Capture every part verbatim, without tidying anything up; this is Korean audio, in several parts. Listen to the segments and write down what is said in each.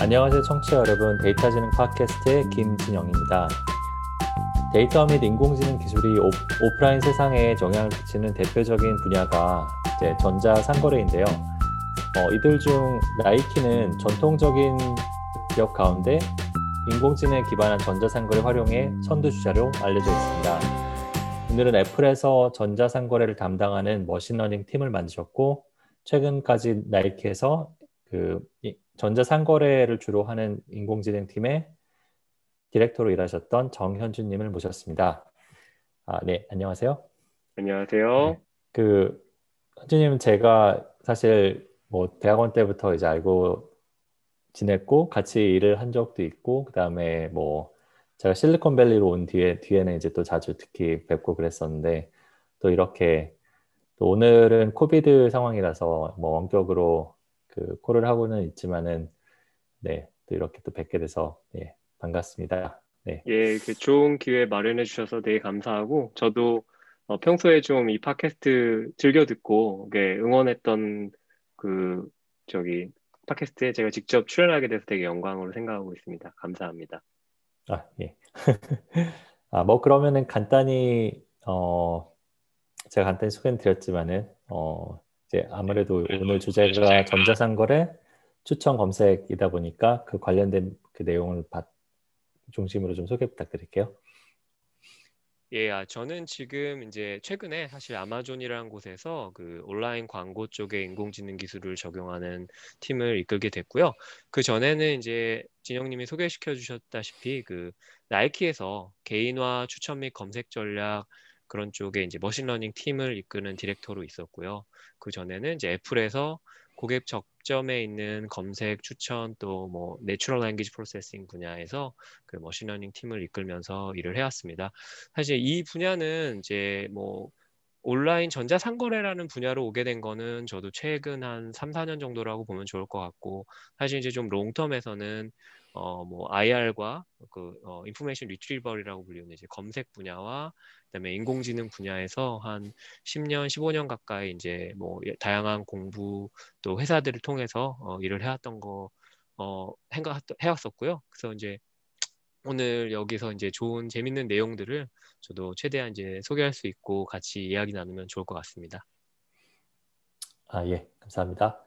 안녕하세요 청취자 여러분, 데이터 지능 팟캐스트의 김진영입니다. 데이터 및 인공지능 기술이 오, 오프라인 세상에 영향을 끼치는 대표적인 분야가 이제 전자 상거래인데요. 어, 이들 중 나이키는 전통적인 기업 가운데 인공지능에 기반한 전자 상거래 활용의 선두주자로 알려져 있습니다. 오늘은 애플에서 전자 상거래를 담당하는 머신러닝 팀을 만드셨고, 최근까지 나이키에서 그 전자 상거래를 주로 하는 인공지능 팀의 디렉터로 일하셨던 정현준 님을 모셨습니다. 아, 네, 안녕하세요. 안녕하세요. 네, 그 현준 님, 제가 사실 뭐 대학원 때부터 이제 알고 지냈고 같이 일을 한 적도 있고, 그다음에 뭐 제가 실리콘밸리로 온 뒤에 뒤에는 이제 또 자주 특히 뵙고 그랬었는데, 또 이렇게 또 오늘은 코비드 상황이라서 뭐 원격으로 그 콜을 하고는 있지만은 네, 또 이렇게 또 뵙게 돼서 예, 반갑습니다. 네. 예, 그 좋은 기회 마련해 주셔서 되게 감사하고, 저도 어, 평소에 좀 이 팟캐스트 즐겨 듣고 예, 응원했던 그 저기 팟캐스트에 제가 직접 출연하게 돼서 되게 영광으로 생각하고 있습니다. 감사합니다. 아, 예. 아, 뭐 그러면은 간단히 어 제가 간단히 소개는 드렸지만은 어 이제 아무래도 오늘 주제가 전자상거래 추천 검색이다 보니까 그 관련된 그 내용을 받, 중심으로 좀 소개 부탁드릴게요. 예, 아, 저는 지금 이제 최근에 사실 아마존이라는 곳에서 그 온라인 광고 쪽에 인공지능 기술을 적용하는 팀을 이끌게 됐고요. 그 전에는 이제 진영님이 소개시켜 주셨다시피 그 나이키에서 개인화 추천 및 검색 전략 그런 쪽에 이제 머신러닝 팀을 이끄는 디렉터로 있었고요. 그 전에는 이제 애플에서 고객 접점에 있는 검색, 추천, 또 뭐 내추럴 랭귀지 프로세싱 분야에서 그 머신러닝 팀을 이끌면서 일을 해왔습니다. 사실 이 분야는 이제 뭐 온라인 전자상거래라는 분야로 오게 된 거는 저도 최근 한 삼, 사 년 정도라고 보면 좋을 것 같고, 사실 이제 좀 롱텀에서는 어, 뭐 아이알과 그 어, 인포메이션 리트리버리라고 불리는 이제 검색 분야와 그다음에 인공지능 분야에서 한 십 년, 십오 년 가까이 이제 뭐 다양한 공부 또 회사들을 통해서 어, 일을 해왔던 거 어, 생각 해왔었고요. 그래서 이제 오늘 여기서 이제 좋은 재밌는 내용들을 저도 최대한 이제 소개할 수 있고 같이 이야기 나누면 좋을 것 같습니다. 아, 예, 감사합니다.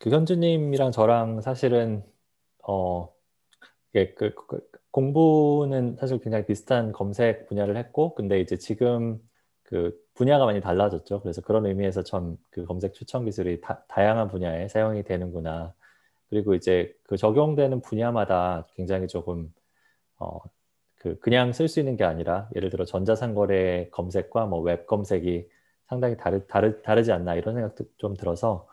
그 현주님이랑 저랑 사실은 어. 예, 그, 그, 공부는 사실 굉장히 비슷한 검색 분야를 했고, 근데 이제 지금 그 분야가 많이 달라졌죠. 그래서 그런 의미에서 참 그 검색 추천 기술이 다, 다양한 분야에 사용이 되는구나. 그리고 이제 그 적용되는 분야마다 굉장히 조금 어, 그 그냥 쓸 수 있는 게 아니라, 예를 들어 전자상거래 검색과 뭐 웹 검색이 상당히 다르, 다르, 다르지 않나 이런 생각도 좀 들어서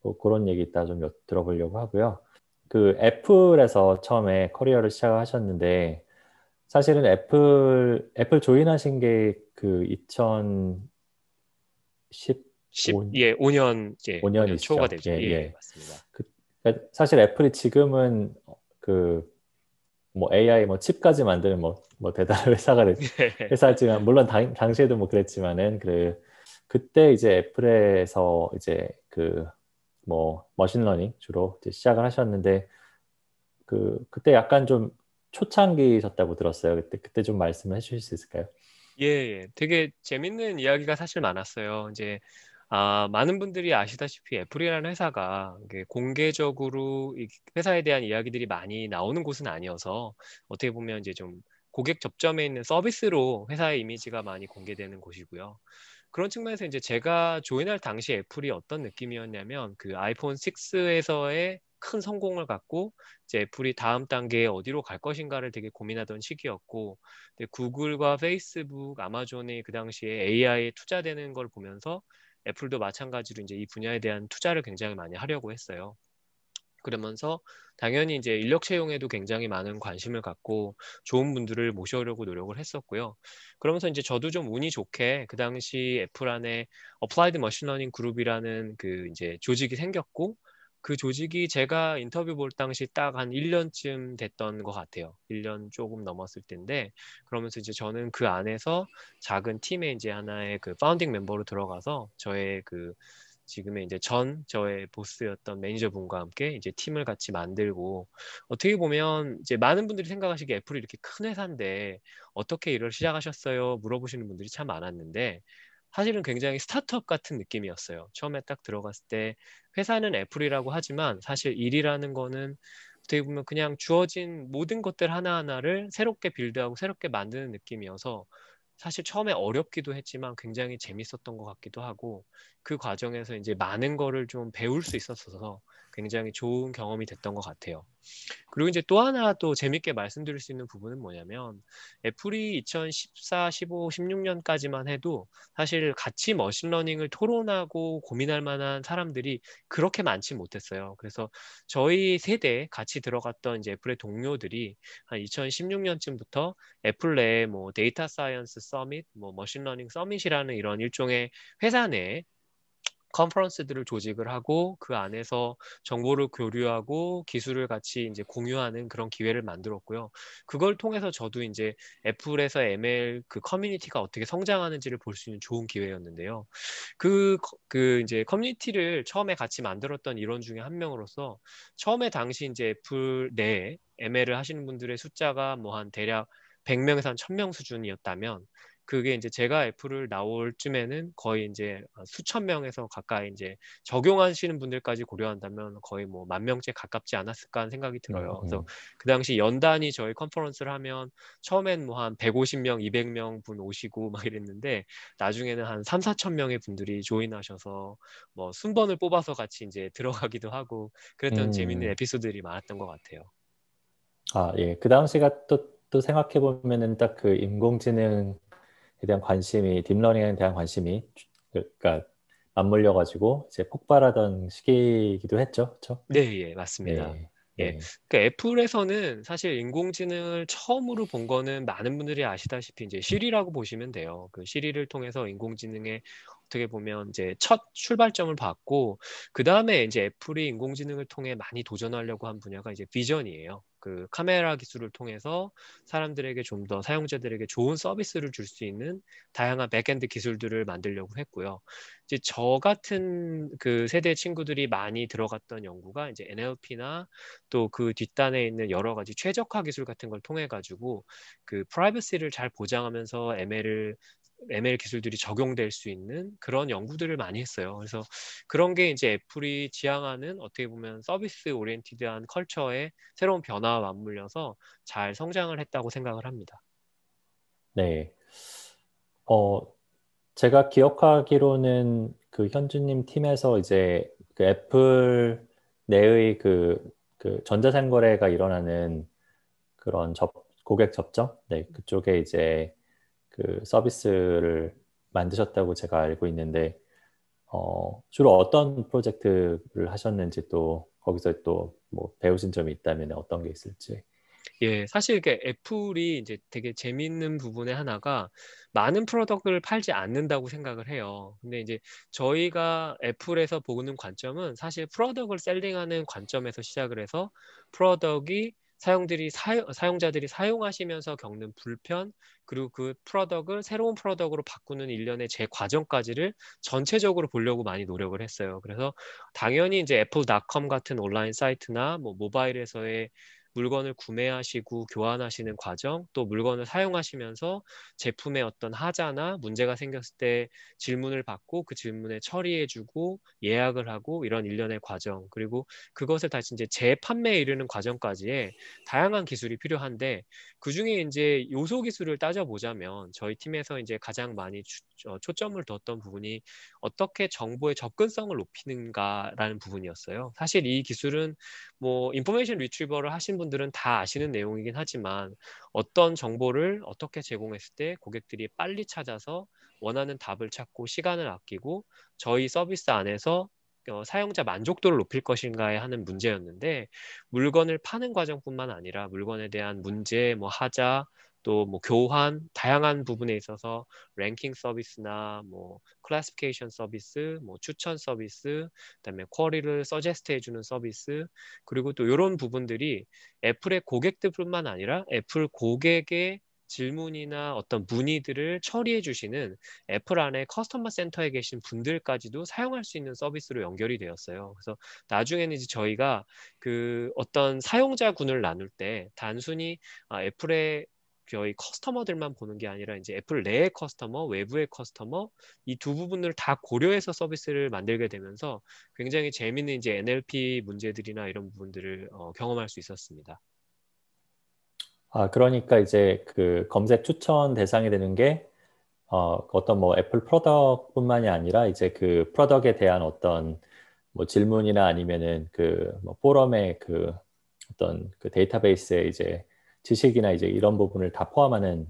뭐 그런 얘기 이따 좀 여, 들어보려고 하고요. 그 애플에서 처음에 커리어를 시작하셨는데, 사실은 애플 애플 조인하신 게 그 이천십오 년 예, 오 년 예, 오 년 초가 되죠. 예, 예. 예, 맞습니다. 그, 사실 애플이 지금은 그 뭐 에이아이 뭐 칩까지 만드는 뭐 뭐 대단한 회사가 됐, 회사지만 물론 당, 당시에도 뭐 그랬지만은 그 그때 이제 애플에서 이제 그 뭐 머신러닝 주로 이제 시작을 하셨는데, 그 그때 약간 좀 초창기셨다고 들었어요. 그때 그때 좀 말씀을 해주실 수 있을까요? 예, 예, 되게 재밌는 이야기가 사실 많았어요. 이제 아, 많은 분들이 아시다시피 애플이라는 회사가 공개적으로 이 회사에 대한 이야기들이 많이 나오는 곳은 아니어서 어떻게 보면 이제 좀 고객 접점에 있는 서비스로 회사의 이미지가 많이 공개되는 곳이고요. 그런 측면에서 이제 제가 조인할 당시 애플이 어떤 느낌이었냐면, 그 아이폰 식스에서의 큰 성공을 갖고 이제 애플이 다음 단계에 어디로 갈 것인가를 되게 고민하던 시기였고, 근데 구글과 페이스북, 아마존이 그 당시에 에이아이에 투자되는 걸 보면서 애플도 마찬가지로 이제 이 분야에 대한 투자를 굉장히 많이 하려고 했어요. 그러면서 당연히 이제 인력 채용에도 굉장히 많은 관심을 갖고 좋은 분들을 모셔오려고 노력을 했었고요. 그러면서 이제 저도 좀 운이 좋게 그 당시 애플 안에 어플라이드 머신러닝 그룹이라는 그 이제 조직이 생겼고, 그 조직이 제가 인터뷰 볼 당시 딱 한 일 년쯤 됐던 것 같아요. 일 년 조금 넘었을 텐데, 그러면서 이제 저는 그 안에서 작은 팀의 이제 하나의 그 파운딩 멤버로 들어가서 저의 그 지금의 이제 전 저의 보스였던 매니저분과 함께 이제 팀을 같이 만들고, 어떻게 보면 이제 많은 분들이 생각하시기에 애플이 이렇게 큰 회사인데 어떻게 일을 시작하셨어요? 물어보시는 분들이 참 많았는데, 사실은 굉장히 스타트업 같은 느낌이었어요. 처음에 딱 들어갔을 때 회사는 애플이라고 하지만 사실 일이라는 거는 어떻게 보면 그냥 주어진 모든 것들 하나하나를 새롭게 빌드하고 새롭게 만드는 느낌이어서 사실 처음에 어렵기도 했지만 굉장히 재밌었던 것 같기도 하고, 그 과정에서 이제 많은 거를 좀 배울 수 있었어서 굉장히 좋은 경험이 됐던 것 같아요. 그리고 이제 또 하나 또 재밌게 말씀드릴 수 있는 부분은 뭐냐면, 애플이 이천십사, 십오, 십육 년까지만 해도 사실 같이 머신러닝을 토론하고 고민할 만한 사람들이 그렇게 많지 못했어요. 그래서 저희 세대 같이 들어갔던 이제 애플의 동료들이 한 이천십육 년쯤부터 애플 내 뭐 데이터 사이언스 서밋, 뭐 머신러닝 서밋이라는 이런 일종의 회사 내 컨퍼런스들을 조직을 하고, 그 안에서 정보를 교류하고 기술을 같이 이제 공유하는 그런 기회를 만들었고요. 그걸 통해서 저도 이제 애플에서 엠엘 그 커뮤니티가 어떻게 성장하는지를 볼 수 있는 좋은 기회였는데요. 그, 그 이제 커뮤니티를 처음에 같이 만들었던 일원 중에 한 명으로서 처음에 당시 이제 애플 내에 엠엘을 하시는 분들의 숫자가 뭐 한 대략 백 명에서 한 천 명 수준이었다면, 그게 이제 제가 애플을 나올 쯤에는 거의 이제 수천 명에서 가까이 이제 적용하시는 분들까지 고려한다면 거의 뭐 만 명째 가깝지 않았을까 하는 생각이 들어요. 음, 음. 그래서 그 당시 연단이 저희 컨퍼런스를 하면 처음엔 뭐 한 백오십 명, 이백 명 분 오시고 막 이랬는데, 나중에는 한 삼, 사천 명의 분들이 조인하셔서 뭐 순번을 뽑아서 같이 이제 들어가기도 하고 그랬던 음. 재밌는 에피소드들이 많았던 것 같아요. 아, 예. 그 당시가 또, 또 생각해 보면은 딱 그 인공지능 대한 관심이, 딥러닝에 대한 관심이 그러니까 맞물려 가지고 이제 폭발하던 시기이기도 했죠, 그렇죠? 네, 예, 맞습니다. 네. 예, 그러니까 애플에서는 사실 인공지능을 처음으로 본 거는 많은 분들이 아시다시피 이제 시리라고 보시면 돼요. 그 시리를 통해서 인공지능의 어떻게 보면 이제 첫 출발점을 봤고, 그 다음에 이제 애플이 인공지능을 통해 많이 도전하려고 한 분야가 이제 비전이에요. 그 카메라 기술을 통해서 사람들에게 좀 더 사용자들에게 좋은 서비스를 줄 수 있는 다양한 백엔드 기술들을 만들려고 했고요. 이제 저 같은 그 세대 친구들이 많이 들어갔던 연구가 이제 엔엘피나 또 그 뒷단에 있는 여러 가지 최적화 기술 같은 걸 통해 가지고 그 프라이버시를 잘 보장하면서 엠엘을 엠엘 기술들이 적용될 수 있는 그런 연구들을 많이 했어요. 그래서 그런 게 이제 애플이 지향하는 어떻게 보면 서비스 오리엔티드한 컬처의 새로운 변화와 맞물려서 잘 성장을 했다고 생각을 합니다. 네. 어, 제가 기억하기로는 그 현준님 팀에서 이제 그 애플 내의 그, 그 전자상거래가 일어나는 그런 접, 고객 접점? 네. 그쪽에 이제 그 서비스를 만드셨다고 제가 알고 있는데, 어, 주로 어떤 프로젝트를 하셨는지, 또 거기서 또 뭐 배우신 점이 있다면 어떤 게 있을지. 예, 사실 이게 애플이 이제 되게 재미있는 부분의 하나가 많은 프로덕트를 팔지 않는다고 생각을 해요. 근데 이제 저희가 애플에서 보는 관점은 사실 프로덕트를 셀링하는 관점에서 시작을 해서 프로덕트가 사용들이 사용, 사용자들이 사용하시면서 겪는 불편, 그리고 그 프로덕트를 새로운 프로덕트로 바꾸는 일련의 제 과정까지를 전체적으로 보려고 많이 노력을 했어요. 그래서 당연히 이제 애플 닷컴 같은 온라인 사이트나 뭐 모바일에서의 물건을 구매하시고 교환하시는 과정, 또 물건을 사용하시면서 제품의 어떤 하자나 문제가 생겼을 때 질문을 받고 그 질문에 처리해주고 예약을 하고 이런 일련의 과정, 그리고 그것을 다시 이제 재판매에 이르는 과정까지의 다양한 기술이 필요한데, 그중에 이제 요소 기술을 따져보자면 저희 팀에서 이제 가장 많이 주, 어, 초점을 뒀던 부분이 어떻게 정보의 접근성을 높이는가라는 부분이었어요. 사실 이 기술은 뭐 인포메이션 리트리버를 하신 분들은 다 아시는 내용이긴 하지만, 어떤 정보를 어떻게 제공했을 때 고객들이 빨리 찾아서 원하는 답을 찾고 시간을 아끼고 저희 서비스 안에서 어, 사용자 만족도를 높일 것인가에 하는 문제였는데, 물건을 파는 과정뿐만 아니라 물건에 대한 문제, 뭐 하자, 또 뭐 교환, 다양한 부분에 있어서 랭킹 서비스나 뭐 클래시피케이션 서비스, 뭐 추천 서비스, 그다음에 쿼리를 서제스트 해주는 서비스, 그리고 또 이런 부분들이 애플의 고객들뿐만 아니라 애플 고객의 질문이나 어떤 문의들을 처리해 주시는 애플 안에 커스터머 센터에 계신 분들까지도 사용할 수 있는 서비스로 연결이 되었어요. 그래서 나중에는 이제 저희가 그 어떤 사용자군을 나눌 때 단순히 아, 애플의 저희 커스터머들만 보는 게 아니라 이제 애플 내의 커스터머, 외부의 커스터머 이 두 부분을 다 고려해서 서비스를 만들게 되면서 굉장히 재미있는 이제 엔엘피 문제들이나 이런 부분들을 어, 경험할 수 있었습니다. 아 그러니까 이제 그 검색 추천 대상이 되는 게 어, 어떤 뭐 애플 프로덕트뿐만이 아니라 이제 그 프로덕트에 대한 어떤 뭐 질문이나 아니면은 그 뭐 포럼의 그 어떤 그 데이터베이스에 이제 지식이나 이제 이런 부분을 다 포함하는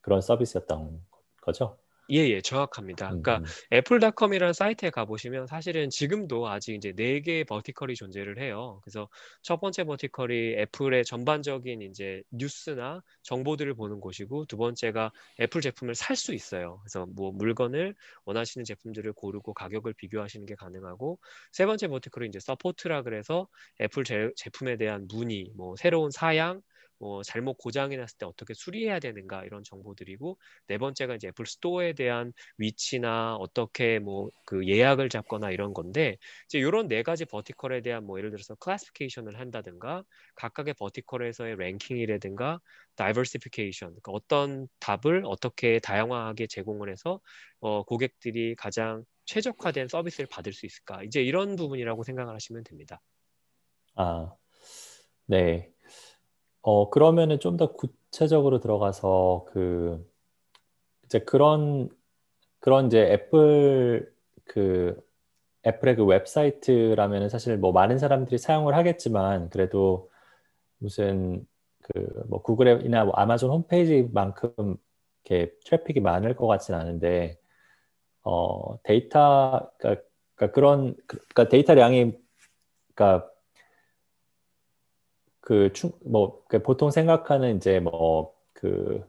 그런 서비스였던 거죠? 예예 예, 정확합니다. 그러니까 음. 애플닷컴이라는 사이트에 가보시면 사실은 지금도 아직 이제 네 개의 버티컬이 존재를 해요. 그래서 첫 번째 버티컬이 애플의 전반적인 이제 뉴스나 정보들을 보는 곳이고 두 번째가 애플 제품을 살 수 있어요. 그래서 뭐 물건을 원하시는 제품들을 고르고 가격을 비교하시는 게 가능하고 세 번째 버티컬이 이제 서포트라 그래서 애플 제, 제품에 대한 문의, 뭐 새로운 사양 뭐 잘못 고장이 났을 때 어떻게 수리해야 되는가 이런 정보들이고 네 번째가 이제 애플 스토어에 대한 위치나 어떻게 뭐 그 예약을 잡거나 이런 건데 이제 이런 네 가지 버티컬에 대한 뭐 예를 들어서 클래시피케이션을 한다든가 각각의 버티컬에서의 랭킹이라든가 다이버시피케이션 그러니까 어떤 답을 어떻게 다양하게 제공을 해서 어, 고객들이 가장 최적화된 서비스를 받을 수 있을까 이제 이런 부분이라고 생각을 하시면 됩니다. 아, 네. 어, 그러면은 좀 더 구체적으로 들어가서 그 이제 그런 그런 이제 애플 그 애플의 그 웹사이트라면은 사실 뭐 많은 사람들이 사용을 하겠지만 그래도 무슨 그 뭐 구글이나 뭐 아마존 홈페이지만큼 이렇게 트래픽이 많을 것 같진 않은데 어 데이터 그러니까, 그러니까 그런 그러니까 데이터량이 그러니까 그, 충, 뭐, 그 보통 생각하는 이제 뭐, 그,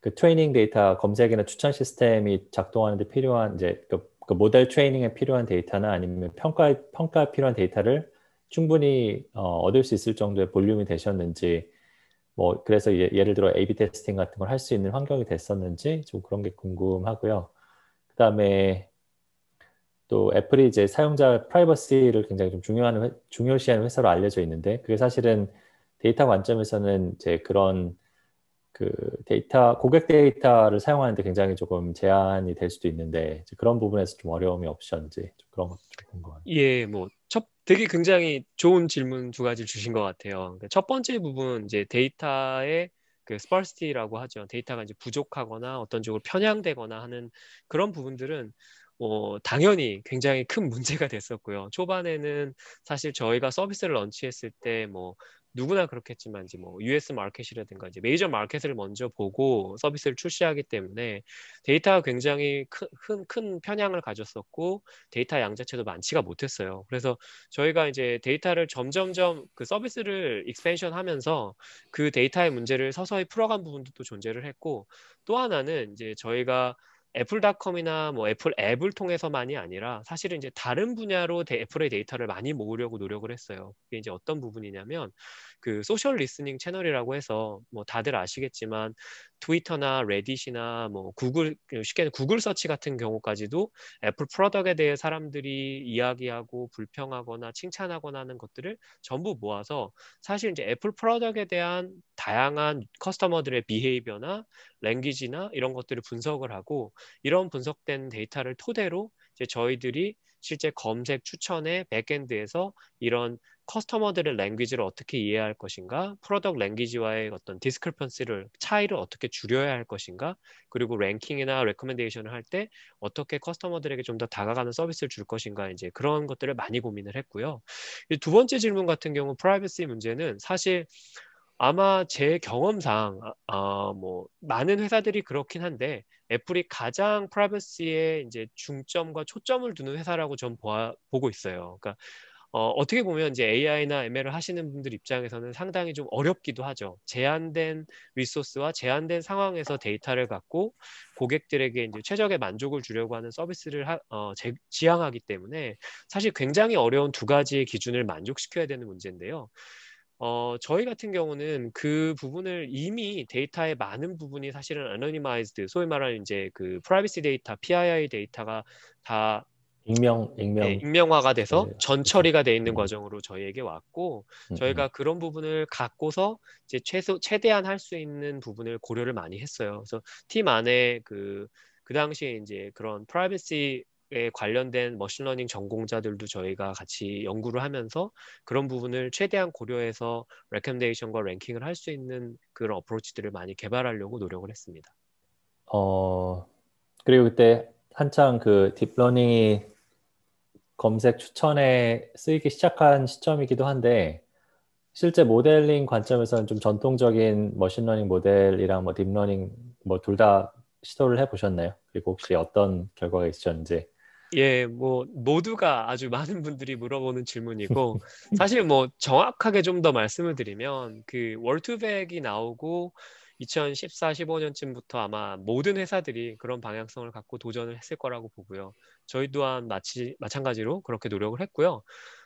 그 트레이닝 데이터 검색이나 추천 시스템이 작동하는데 필요한 이제 그, 그 모델 트레이닝에 필요한 데이터나 아니면 평가, 평가에 필요한 데이터를 충분히 어, 얻을 수 있을 정도의 볼륨이 되셨는지 뭐, 그래서 예, 예를 들어 에이비 테스팅 같은 걸 할 수 있는 환경이 됐었는지 좀 그런 게 궁금하고요. 그 다음에 또 애플이 이제 사용자 프라이버시를 굉장히 좀 중요한, 중요시하는 회사로 알려져 있는데 그게 사실은 데이터 관점에서는 이제 그런 그 데이터, 고객 데이터를 사용하는데 굉장히 조금 제한이 될 수도 있는데 이제 그런 부분에서 좀 어려움이 없으셨는지 좀 그런 것도 좀 궁금합니다. 예, 뭐 첫 되게 굉장히 좋은 질문 두 가지를 주신 것 같아요. 첫 번째 부분 이제 데이터의 그 스파시티라고 하죠. 데이터가 이제 부족하거나 어떤 쪽으로 편향되거나 하는 그런 부분들은 어, 당연히 굉장히 큰 문제가 됐었고요. 초반에는 사실 저희가 서비스를 런치했을 때 뭐 누구나 그렇겠지만 이제 뭐 유에스 마켓이라든가 이제 메이저 마켓을 먼저 보고 서비스를 출시하기 때문에 데이터가 굉장히 큰, 큰, 큰 편향을 가졌었고 데이터 양 자체도 많지가 못했어요. 그래서 저희가 이제 데이터를 점점점 그 서비스를 익스펜션 하면서 그 데이터의 문제를 서서히 풀어간 부분도 또 존재를 했고 또 하나는 이제 저희가 애플닷컴이나 뭐 애플 앱을 통해서만이 아니라 사실은 이제 다른 분야로 데, 애플의 데이터를 많이 모으려고 노력을 했어요. 그게 이제 어떤 부분이냐면 그 소셜 리스닝 채널이라고 해서 뭐 다들 아시겠지만 트위터나 레딧이나 뭐 구글 쉽게 구글 서치 같은 경우까지도 애플 프로덕트에 대해 사람들이 이야기하고 불평하거나 칭찬하거나 하는 것들을 전부 모아서 사실 이제 애플 프로덕트에 대한 다양한 커스터머들의 비헤이비어나 랭귀지나 이런 것들을 분석을 하고 이런 분석된 데이터를 토대로 이제 저희들이 실제 검색 추천의 백엔드에서 이런 커스터머들의 랭귀지를 어떻게 이해할 것인가, 프로덕트 랭귀지와의 어떤 디스크리펀시를 차이를 어떻게 줄여야 할 것인가, 그리고 랭킹이나 레코멘데이션을 할 때 어떻게 커스터머들에게 좀 더 다가가는 서비스를 줄 것인가, 이제 그런 것들을 많이 고민을 했고요. 두 번째 질문 같은 경우 프라이버시 문제는 사실 아마 제 경험상 어, 뭐 많은 회사들이 그렇긴 한데 애플이 가장 프라이버시에 이제 중점과 초점을 두는 회사라고 전 보아, 보고 있어요. 그러니까 어, 어떻게 보면 이제 에이아이나 엠엘을 하시는 분들 입장에서는 상당히 좀 어렵기도 하죠. 제한된 리소스와 제한된 상황에서 데이터를 갖고 고객들에게 이제 최적의 만족을 주려고 하는 서비스를 하, 어, 제, 지향하기 때문에 사실 굉장히 어려운 두 가지의 기준을 만족시켜야 되는 문제인데요. 어, 저희 같은 경우는 그 부분을 이미 데이터의 많은 부분이 사실은 anonymized, 소위 말하는 이제 그 프라이버시 데이터, 피 아이 아이 데이터가 다 익명, 익명. 네, 익명화가 돼서 네. 전처리가 돼 있는 네. 과정으로 저희에게 왔고 음. 저희가 그런 부분을 갖고서 이제 최소 최대한 할 수 있는 부분을 고려를 많이 했어요. 그래서 팀 안에 그, 그 당시에 이제 그런 프라이버시 에 관련된 머신러닝 전공자들도 저희가 같이 연구를 하면서 그런 부분을 최대한 고려해서 레커멘데이션과 랭킹을 할 수 있는 그런 어프로치들을 많이 개발하려고 노력을 했습니다. 어 그리고 그때 한창 그 딥러닝이 검색 추천에 쓰이기 시작한 시점이기도 한데 실제 모델링 관점에서는 좀 전통적인 머신러닝 모델이랑 뭐 딥러닝 뭐 둘 다 시도를 해보셨나요? 그리고 혹시 어떤 결과가 있으셨는지? 예, 뭐 모두가 아주 많은 분들이 물어보는 질문이고 사실 뭐 정확하게 좀 더 말씀을 드리면 그 월투백이 나오고 이천십사, 십오 년쯤부터 아마 모든 회사들이 그런 방향성을 갖고 도전을 했을 거라고 보고요. 저희 또한 마치, 마찬가지로 그렇게 노력을 했고요.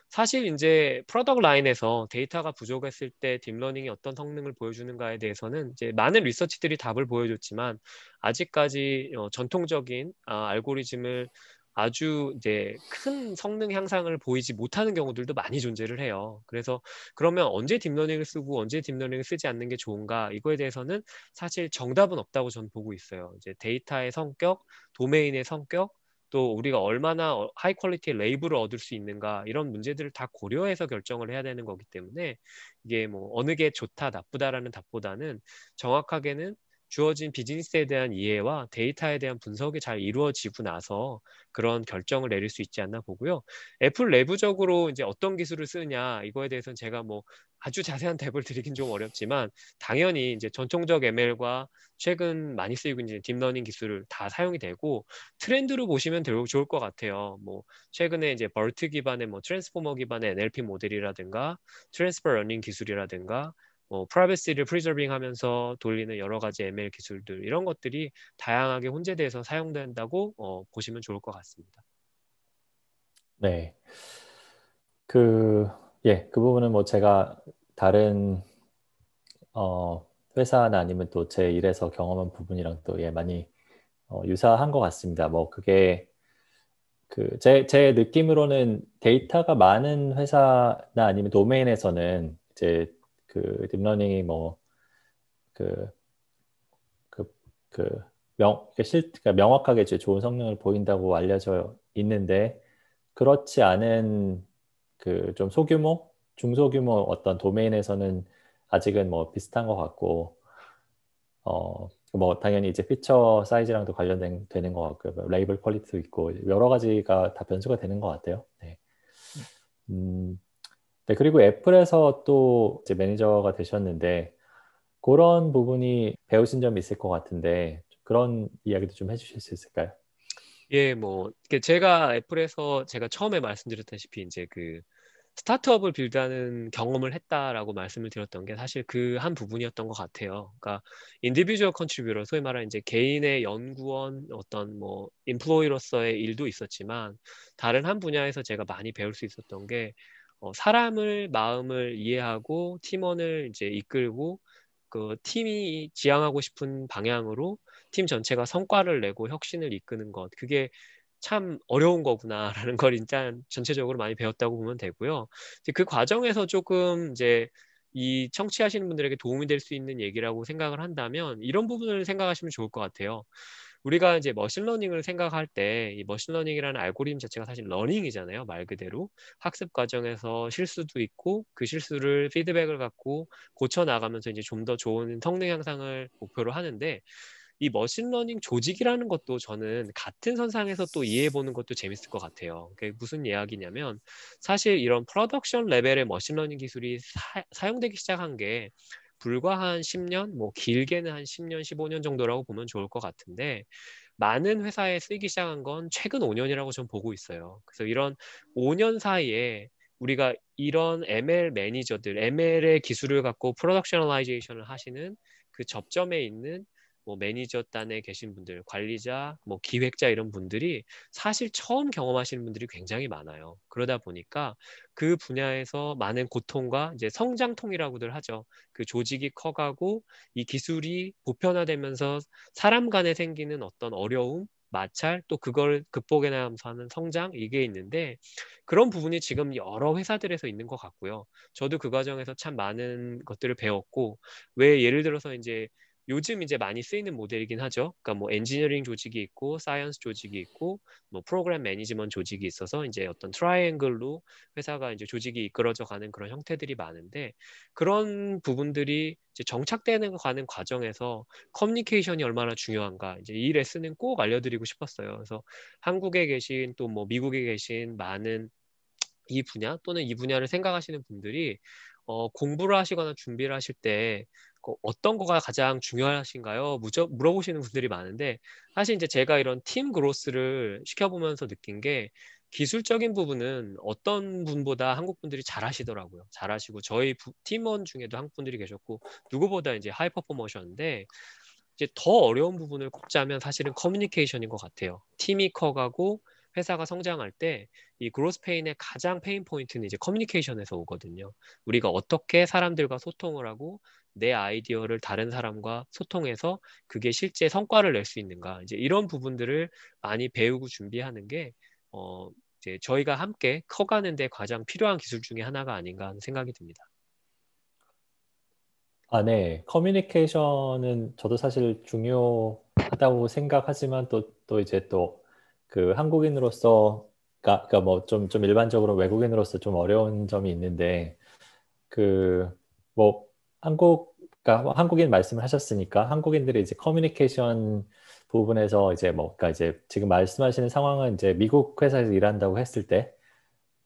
사실 이제 프로덕트 라인에서 데이터가 부족했을 때 딥러닝이 어떤 성능을 보여주는가에 대해서는 이제 많은 리서치들이 답을 보여줬지만 아직까지 어, 전통적인 아, 알고리즘을 아주 이제 큰 성능 향상을 보이지 못하는 경우들도 많이 존재를 해요. 그래서 그러면 언제 딥러닝을 쓰고 언제 딥러닝을 쓰지 않는 게 좋은가, 이거에 대해서는 사실 정답은 없다고 저는 보고 있어요. 이제 데이터의 성격, 도메인의 성격, 또 우리가 얼마나 하이 퀄리티의 레이블을 얻을 수 있는가, 이런 문제들을 다 고려해서 결정을 해야 되는 거기 때문에 이게 뭐 어느 게 좋다 나쁘다라는 답보다는 정확하게는 주어진 비즈니스에 대한 이해와 데이터에 대한 분석이 잘 이루어지고 나서 그런 결정을 내릴 수 있지 않나 보고요. 애플 내부적으로 이제 어떤 기술을 쓰냐, 이거에 대해서는 제가 뭐 아주 자세한 답을 드리긴 좀 어렵지만 당연히 이제 전통적 엠엘과 최근 많이 쓰이고 있는 딥러닝 기술을 다 사용이 되고 트렌드로 보시면 되게 좋을 것 같아요. 뭐 최근에 이제 버트 기반의 뭐 트랜스포머 기반의 엔엘피 모델이라든가 트랜스퍼 러닝 기술이라든가 뭐 프라이버시를 프리저빙하면서 돌리는 여러 가지 엠엘 기술들, 이런 것들이 다양하게 혼재돼서 사용된다고 어, 보시면 좋을 것 같습니다. 네, 그 예, 그 부분은 뭐 제가 다른 어, 회사나 아니면 또 제 일에서 경험한 부분이랑 또 예, 많이 어, 유사한 것 같습니다. 뭐 그게 그 제 제 느낌으로는 데이터가 많은 회사나 아니면 도메인에서는 이제 그 딥러닝이 뭐 그 그 그 명 실 그러니까 명확하게 좋은 성능을 보인다고 알려져 있는데 그렇지 않은 그 좀 소규모 중소규모 어떤 도메인에서는 아직은 뭐 비슷한 것 같고 어 뭐 당연히 이제 피처 사이즈랑도 관련된 되는 것 같고 레이블 퀄리티도 있고 여러 가지가 다 변수가 되는 것 같아요. 네. 음. 네, 그리고 애플에서 또 이제 매니저가 되셨는데 그런 부분이 배우신 점이 있을 것 같은데 그런 이야기도 좀 해주실 수 있을까요? 예, 뭐 제가 애플에서 제가 처음에 말씀드렸다시피 이제 그 스타트업을 빌드하는 경험을 했다라고 말씀을 드렸던 게 사실 그 한 부분이었던 것 같아요. 그러니까 인디비주얼 컨트리뷰터, 소위 말하는 이제 개인의 연구원 어떤 뭐 임플로이로서의 일도 있었지만 다른 한 분야에서 제가 많이 배울 수 있었던 게 어, 사람을 마음을 이해하고 팀원을 이제 이끌고 그 팀이 지향하고 싶은 방향으로 팀 전체가 성과를 내고 혁신을 이끄는 것, 그게 참 어려운 거구나라는 걸 일단 전체적으로 많이 배웠다고 보면 되고요. 그 과정에서 조금 이제 이 청취하시는 분들에게 도움이 될 수 있는 얘기라고 생각을 한다면 이런 부분을 생각하시면 좋을 것 같아요. 우리가 이제 머신러닝을 생각할 때 이 머신러닝이라는 알고리즘 자체가 사실 러닝이잖아요. 말 그대로 학습 과정에서 실수도 있고 그 실수를 피드백을 갖고 고쳐 나가면서 이제 좀 더 좋은 성능 향상을 목표로 하는데 이 머신러닝 조직이라는 것도 저는 같은 선상에서 또 이해해보는 것도 재밌을 것 같아요. 그게 무슨 이야기냐면 사실 이런 프로덕션 레벨의 머신러닝 기술이 사, 사용되기 시작한 게 불과 한 십 년, 뭐 길게는 한 십 년, 십오 년 정도라고 보면 좋을 것 같은데 많은 회사에 쓰이기 시작한 건 최근 오 년이라고 저는 보고 있어요. 그래서 이런 오 년 사이에 우리가 이런 엠엘 매니저들, 엠엘의 기술을 갖고 프로덕셔널라이제이션을 하시는 그 접점에 있는 뭐 매니저단에 계신 분들, 관리자, 뭐 기획자 이런 분들이 사실 처음 경험하시는 분들이 굉장히 많아요. 그러다 보니까 그 분야에서 많은 고통과 이제 성장통이라고들 하죠. 그 조직이 커가고 이 기술이 보편화되면서 사람 간에 생기는 어떤 어려움, 마찰, 또 그걸 극복해나가면서 하는 성장, 이게 있는데 그런 부분이 지금 여러 회사들에서 있는 것 같고요. 저도 그 과정에서 참 많은 것들을 배웠고, 왜 예를 들어서 이제 요즘 이제 많이 쓰이는 모델이긴 하죠. 그러니까 뭐 엔지니어링 조직이 있고, 사이언스 조직이 있고, 뭐 프로그램 매니지먼트 조직이 있어서 이제 어떤 트라이앵글로 회사가 이제 조직이 이끌어져 가는 그런 형태들이 많은데, 그런 부분들이 이제 정착되는 가는 과정에서 커뮤니케이션이 얼마나 중요한가, 이제 이 레슨은 꼭 알려드리고 싶었어요. 그래서 한국에 계신 또 뭐 미국에 계신 많은 이 분야 또는 이 분야를 생각하시는 분들이 어, 공부를 하시거나 준비를 하실 때 어떤 거가 가장 중요하신가요? 무저, 물어보시는 분들이 많은데, 사실 이제 제가 이런 팀 그로스를 시켜보면서 느낀 게 기술적인 부분은 어떤 분보다 한국 분들이 잘 하시더라고요. 잘 하시고 저희 부, 팀원 중에도 한국 분들이 계셨고 누구보다 이제 하이 퍼포머셨는데, 이제 더 어려운 부분을 꼽자면 사실은 커뮤니케이션인 것 같아요. 팀이 커가고 회사가 성장할 때 이 그로스 페인의 가장 페인 포인트는 이제 커뮤니케이션에서 오거든요. 우리가 어떻게 사람들과 소통을 하고 내 아이디어를 다른 사람과 소통해서 그게 실제 성과를 낼 수 있는가, 이제 이런 부분들을 많이 배우고 준비하는 게 어 이제 저희가 함께 커가는 데 가장 필요한 기술 중에 하나가 아닌가 하는 생각이 듭니다. 아, 네. 커뮤니케이션은 저도 사실 중요하다고 생각하지만 또 또 이제 또 그 한국인으로서, 그러니까 뭐 좀 좀 일반적으로 외국인으로서 좀 어려운 점이 있는데, 그 뭐 한국, 그러니까 한국인 말씀을 하셨으니까 한국인들이 이제 커뮤니케이션 부분에서 이제 뭐, 그러니까 이제 지금 말씀하시는 상황은 이제 미국 회사에서 일한다고 했을 때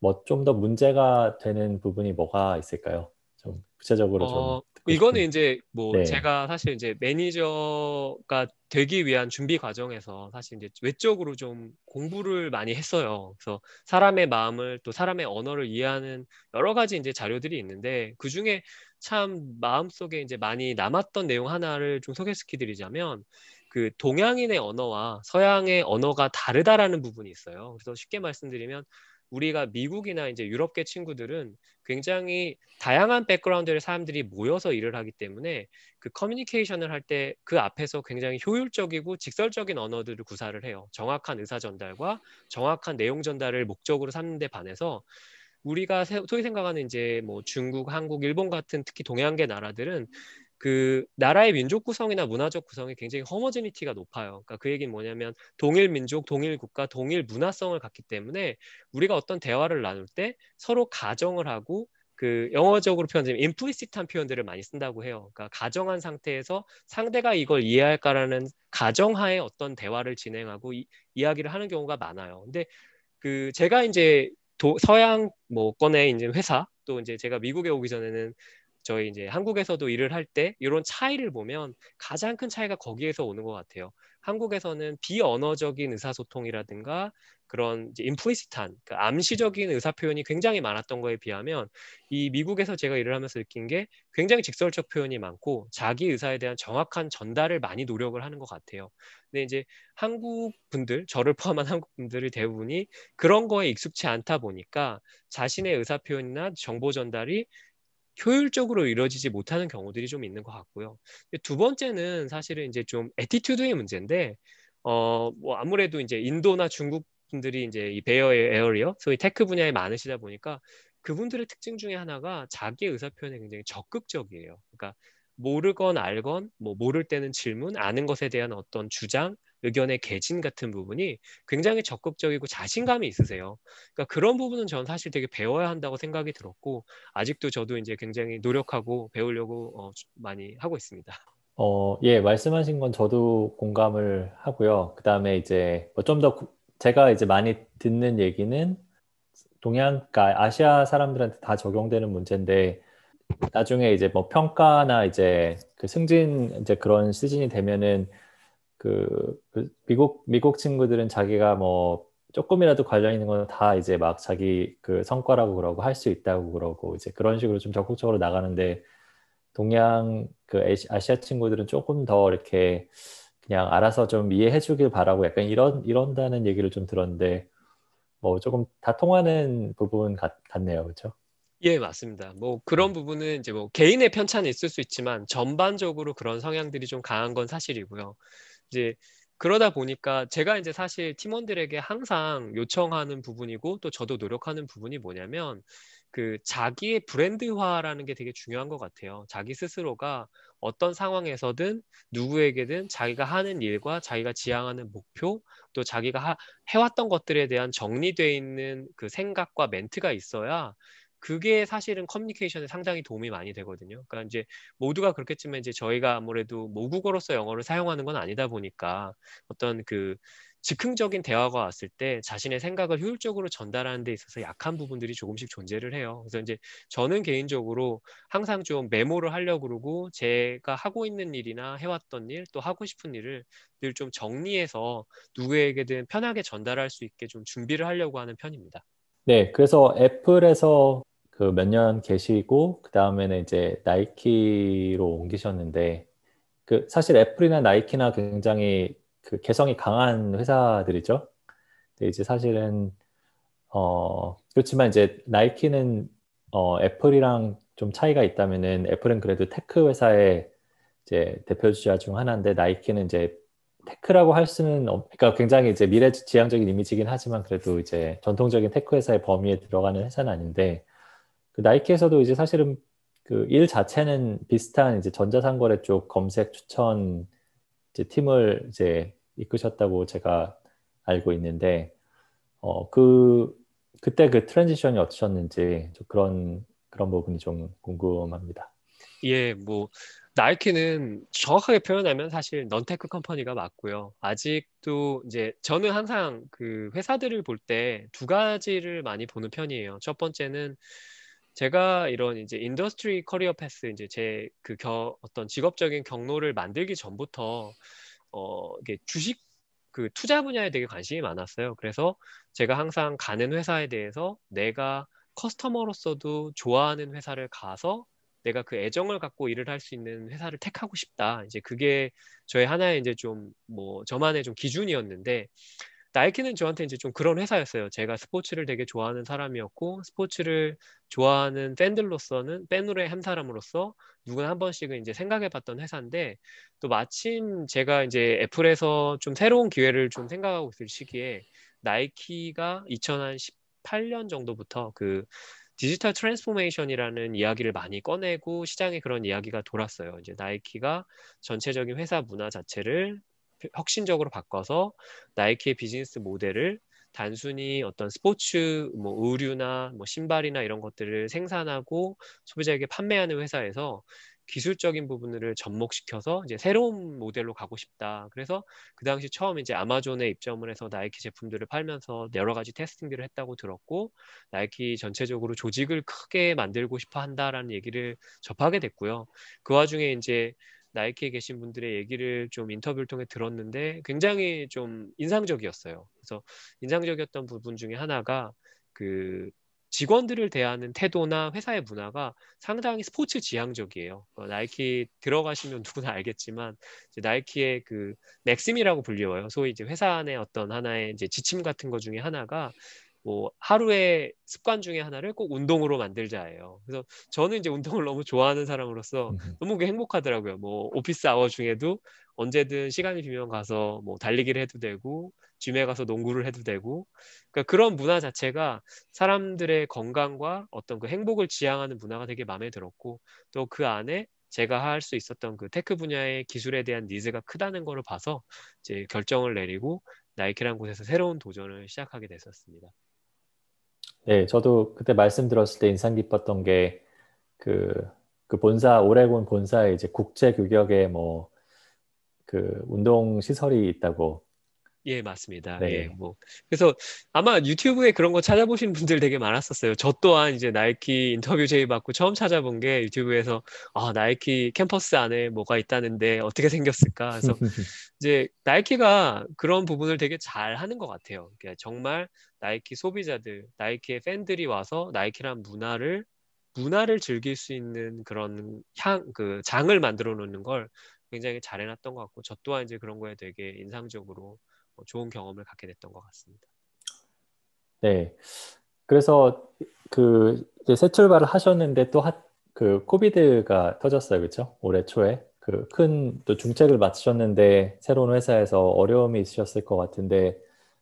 뭐 좀 더 문제가 되는 부분이 뭐가 있을까요? 좀 구체적으로 좀. 어... 이거는 이제 뭐 네. 제가 사실 이제 매니저가 되기 위한 준비 과정에서 사실 이제 외적으로 좀 공부를 많이 했어요. 그래서 사람의 마음을 또 사람의 언어를 이해하는 여러 가지 이제 자료들이 있는데, 그 중에 참 마음속에 이제 많이 남았던 내용 하나를 좀 소개시켜드리자면, 그 동양인의 언어와 서양의 언어가 다르다라는 부분이 있어요. 그래서 쉽게 말씀드리면 우리가 미국이나 이제 유럽계 친구들은 굉장히 다양한 백그라운드의 사람들이 모여서 일을 하기 때문에 그 커뮤니케이션을 할 때 그 앞에서 굉장히 효율적이고 직설적인 언어들을 구사를 해요. 정확한 의사 전달과 정확한 내용 전달을 목적으로 삼는 데 반해서 우리가 소위 생각하는 이제 뭐 중국, 한국, 일본 같은 특히 동양계 나라들은 그 나라의 민족 구성이나 문화적 구성이 굉장히 허머지니티가 높아요. 그러니까 그 얘기는 뭐냐면 동일 민족, 동일 국가, 동일 문화성을 갖기 때문에 우리가 어떤 대화를 나눌 때 서로 가정을 하고, 그 영어적으로 표현되면 implicit한 표현들을 많이 쓴다고 해요. 그러니까 가정한 상태에서 상대가 이걸 이해할까라는 가정하에 어떤 대화를 진행하고 이, 이야기를 하는 경우가 많아요. 근데 그 제가 이제 도, 서양 뭐 권의 이제 회사, 또 이제 제가 미국에 오기 전에는 저희 이제 한국에서도 일을 할 때 이런 차이를 보면 가장 큰 차이가 거기에서 오는 것 같아요. 한국에서는 비언어적인 의사소통이라든가 그런 이제 implicit한, 그러니까 암시적인 의사표현이 굉장히 많았던 거에 비하면, 이 미국에서 제가 일을 하면서 느낀 게 굉장히 직설적 표현이 많고 자기 의사에 대한 정확한 전달을 많이 노력을 하는 것 같아요. 근데 이제 한국 분들, 저를 포함한 한국 분들이 대부분이 그런 거에 익숙치 않다 보니까 자신의 의사표현이나 정보 전달이 효율적으로 이루어지지 못하는 경우들이 좀 있는 것 같고요. 두 번째는 사실은 이제 좀 애티튜드의 문제인데, 어, 뭐 아무래도 이제 인도나 중국 분들이 이제 이 베어 에어리어, 소위 테크 분야에 많으시다 보니까 그분들의 특징 중에 하나가 자기의 의사표현에 굉장히 적극적이에요. 그러니까 모르건 알건, 뭐 모를 때는 질문, 아는 것에 대한 어떤 주장, 의견의 개진 같은 부분이 굉장히 적극적이고 자신감이 있으세요. 그러니까 그런 부분은 전 사실 되게 배워야 한다고 생각이 들었고, 아직도 저도 이제 굉장히 노력하고 배우려고 어, 많이 하고 있습니다. 어, 예, 말씀하신 건 저도 공감을 하고요. 그 다음에 이제 뭐 좀 더 제가 이제 많이 듣는 얘기는 동양, 그러니까 아시아 사람들한테 다 적용되는 문제인데, 나중에 이제 뭐 평가나 이제 그 승진 이제 그런 시즌이 되면은 그, 그 미국 미국 친구들은 자기가 뭐 조금이라도 관련 있는 건 다 이제 막 자기 그 성과라고 그러고 할 수 있다고 그러고 이제 그런 식으로 좀 적극적으로 나가는데, 동양 그 아시아 친구들은 조금 더 이렇게 그냥 알아서 좀 이해해 주길 바라고 약간 이런, 이런다는 얘기를 좀 들었는데 뭐 조금 다 통하는 부분 같, 같네요. 그렇죠? 예, 맞습니다. 뭐 그런 부분은 이제 뭐 개인의 편차는 있을 수 있지만 전반적으로 그런 성향들이 좀 강한 건 사실이고요. 이제 그러다 보니까 제가 이제 사실 팀원들에게 항상 요청하는 부분이고 또 저도 노력하는 부분이 뭐냐면 그 자기의 브랜드화라는 게 되게 중요한 것 같아요. 자기 스스로가 어떤 상황에서든 누구에게든 자기가 하는 일과 자기가 지향하는 목표 또 자기가 하, 해왔던 것들에 대한 정리되어 있는 그 생각과 멘트가 있어야 그게 사실은 커뮤니케이션에 상당히 도움이 많이 되거든요. 그러니까 이제 모두가 그렇겠지만 이제 저희가 아무래도 모국어로서 영어를 사용하는 건 아니다 보니까 어떤 그 즉흥적인 대화가 왔을 때 자신의 생각을 효율적으로 전달하는 데 있어서 약한 부분들이 조금씩 존재를 해요. 그래서 이제 저는 개인적으로 항상 좀 메모를 하려고 그러고 제가 하고 있는 일이나 해왔던 일 또 하고 싶은 일을 늘 좀 정리해서 누구에게든 편하게 전달할 수 있게 좀 준비를 하려고 하는 편입니다. 네, 그래서 애플에서 그 몇 년 계시고 그 다음에는 이제 나이키로 옮기셨는데 그 사실 애플이나 나이키나 굉장히 그 개성이 강한 회사들이죠. 근데 이제 사실은 어 그렇지만 이제 나이키는 어 애플이랑 좀 차이가 있다면은 애플은 그래도 테크 회사의 이제 대표주자 중 하나인데 나이키는 이제 테크라고 할 수는 그러니까 굉장히 이제 미래지향적인 이미지긴 하지만 그래도 이제 전통적인 테크 회사의 범위에 들어가는 회사는 아닌데 그 나이키에서도 이제 사실은 그 일 자체는 비슷한 이제 전자상거래 쪽 검색 추천 이제 팀을 이제 이끄셨다고 제가 알고 있는데 어 그 그때 그 트랜지션이 어떠셨는지 좀 그런 그런 부분이 좀 궁금합니다. 예, 뭐. 나이키는 정확하게 표현하면 사실 넌테크 컴퍼니가 맞고요. 아직도 이제 저는 항상 그 회사들을 볼 때 두 가지를 많이 보는 편이에요. 첫 번째는 제가 이런 이제 인더스트리 커리어 패스 이제 제 그 어떤 직업적인 경로를 만들기 전부터 어 이게 주식 그 투자 분야에 되게 관심이 많았어요. 그래서 제가 항상 가는 회사에 대해서 내가 커스터머로서도 좋아하는 회사를 가서 내가 그 애정을 갖고 일을 할 수 있는 회사를 택하고 싶다. 이제 그게 저의 하나의 이제 좀 뭐 저만의 좀 기준이었는데 나이키는 저한테 이제 좀 그런 회사였어요. 제가 스포츠를 되게 좋아하는 사람이었고 스포츠를 좋아하는 팬들로서는 팬으로의 한 사람으로서 누구나 한 번씩은 이제 생각해봤던 회사인데 또 마침 제가 이제 애플에서 좀 새로운 기회를 좀 생각하고 있을 시기에 나이키가 이천십팔 년 정도부터 그 디지털 트랜스포메이션이라는 이야기를 많이 꺼내고 시장에 그런 이야기가 돌았어요. 이제 나이키가 전체적인 회사 문화 자체를 혁신적으로 바꿔서 나이키의 비즈니스 모델을 단순히 어떤 스포츠, 뭐 의류나 뭐 신발이나 이런 것들을 생산하고 소비자에게 판매하는 회사에서 기술적인 부분을 접목시켜서 이제 새로운 모델로 가고 싶다. 그래서 그 당시 처음 이제 아마존에 입점을 해서 나이키 제품들을 팔면서 여러 가지 테스팅들을 했다고 들었고 나이키 전체적으로 조직을 크게 만들고 싶어 한다라는 얘기를 접하게 됐고요. 그 와중에 이제 나이키에 계신 분들의 얘기를 좀 인터뷰를 통해 들었는데 굉장히 좀 인상적이었어요. 그래서 인상적이었던 부분 중에 하나가 그 직원들을 대하는 태도나 회사의 문화가 상당히 스포츠 지향적이에요. 어, 나이키 들어가시면 누구나 알겠지만 이제 나이키의 그 맥심이라고 불리워요. 소위 이제 회사 안에 어떤 하나의 이제 지침 같은 거 중에 하나가 뭐 하루의 습관 중에 하나를 꼭 운동으로 만들자예요. 그래서 저는 이제 운동을 너무 좋아하는 사람으로서 너무 행복하더라고요. 뭐 오피스 아워 중에도 언제든 시간이 비면 가서 뭐 달리기를 해도 되고 짐에 가서 농구를 해도 되고 그러니까 그런 문화 자체가 사람들의 건강과 어떤 그 행복을 지향하는 문화가 되게 마음에 들었고 또 그 안에 제가 할 수 있었던 그 테크 분야의 기술에 대한 니즈가 크다는 걸 봐서 이제 결정을 내리고 나이키라는 곳에서 새로운 도전을 시작하게 됐었습니다. 네, 저도 그때 말씀 들었을 때 인상 깊었던 게 그 그 본사 오레곤 본사에 이제 국제 규격의 뭐 그 운동 시설이 있다고. 예, 맞습니다. 네. 예, 뭐 그래서 아마 유튜브에 그런 거 찾아보신 분들 되게 많았었어요. 저 또한 이제 나이키 인터뷰 제의 받고 처음 찾아본 게 유튜브에서 아 나이키 캠퍼스 안에 뭐가 있다는데 어떻게 생겼을까. 그래서 이제 나이키가 그런 부분을 되게 잘 하는 것 같아요. 그러니까 정말 나이키 소비자들, 나이키의 팬들이 와서 나이키란 문화를 문화를 즐길 수 있는 그런 향, 그 장을 만들어 놓는 걸 굉장히 잘 해놨던 것 같고, 저 또한 이제 그런 거에 되게 인상적으로 좋은 경험을 갖게 됐던 것 같습니다. 네, 그래서 그 이제 새 출발을 하셨는데 또 그 코비드가 터졌어요, 그렇죠? 올해 초에 그 큰 또 중책을 마치셨는데 새로운 회사에서 어려움이 있으셨을 것 같은데,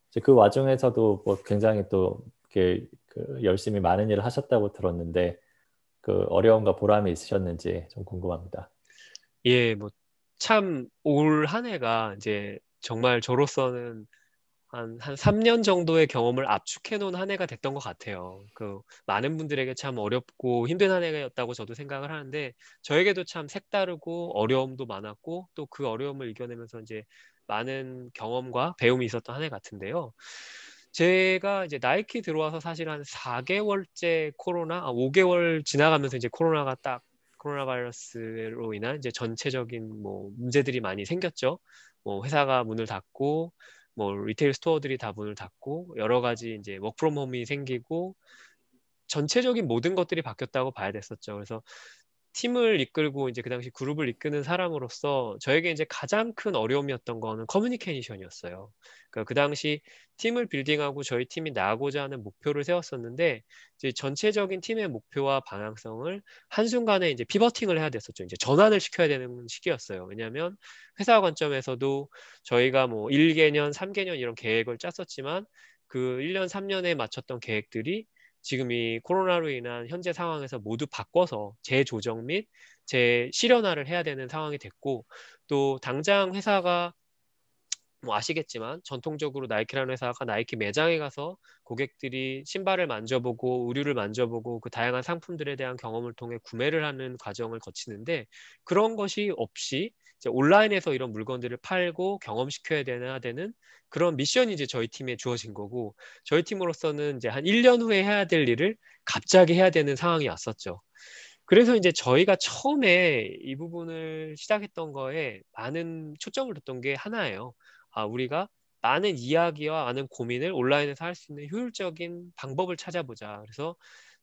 이제 그 와중에서도 뭐 굉장히 또 이렇게 그 열심히 많은 일을 하셨다고 들었는데 그 어려움과 보람이 있으셨는지 좀 궁금합니다. 예, 뭐 참 올 한 해가 이제 정말 저로서는 한, 한 삼 년 정도의 경험을 압축해 놓은 한 해가 됐던 것 같아요. 그 많은 분들에게 참 어렵고 힘든 한 해였다고 저도 생각을 하는데, 저에게도 참 색다르고 어려움도 많았고 또 그 어려움을 이겨내면서 이제 많은 경험과 배움이 있었던 한 해 같은데요. 제가 이제 나이키 들어와서 사실 한 사 개월째 코로나, 아, 오 개월 지나가면서 이제 코로나가 딱 코로나 바이러스로 인한 이제 전체적인 뭐 문제들이 많이 생겼죠. 뭐 회사가 문을 닫고, 뭐 리테일 스토어들이 다 문을 닫고, 여러 가지 이제 워크프롬홈이 생기고, 전체적인 모든 것들이 바뀌었다고 봐야 됐었죠. 그래서 팀을 이끌고 이제 그 당시 그룹을 이끄는 사람으로서 저에게 이제 가장 큰 어려움이었던 거는 커뮤니케이션이었어요. 그러니까 그 당시 팀을 빌딩하고 저희 팀이 나가고자 하는 목표를 세웠었는데, 이제 전체적인 팀의 목표와 방향성을 한순간에 이제 피버팅을 해야 됐었죠. 이제 전환을 시켜야 되는 시기였어요. 왜냐하면 회사 관점에서도 저희가 뭐 일 개년, 삼 개년 이런 계획을 짰었지만 그 일 년, 삼 년에 맞췄던 계획들이 지금 이 코로나로 인한 현재 상황에서 모두 바꿔서 재조정 및 재실현화를 해야 되는 상황이 됐고, 또 당장 회사가 뭐 아시겠지만 전통적으로 나이키라는 회사가 나이키 매장에 가서 고객들이 신발을 만져보고 의류를 만져보고 그 다양한 상품들에 대한 경험을 통해 구매를 하는 과정을 거치는데, 그런 것이 없이 이제 온라인에서 이런 물건들을 팔고 경험시켜야 되나 되는 그런 미션이 이제 저희 팀에 주어진 거고, 저희 팀으로서는 이제 한 일 년 후에 해야 될 일을 갑자기 해야 되는 상황이 왔었죠. 그래서 이제 저희가 처음에 이 부분을 시작했던 거에 많은 초점을 뒀던 게 하나예요. 아, 우리가 많은 이야기와 많은 고민을 온라인에서 할 수 있는 효율적인 방법을 찾아보자. 그래서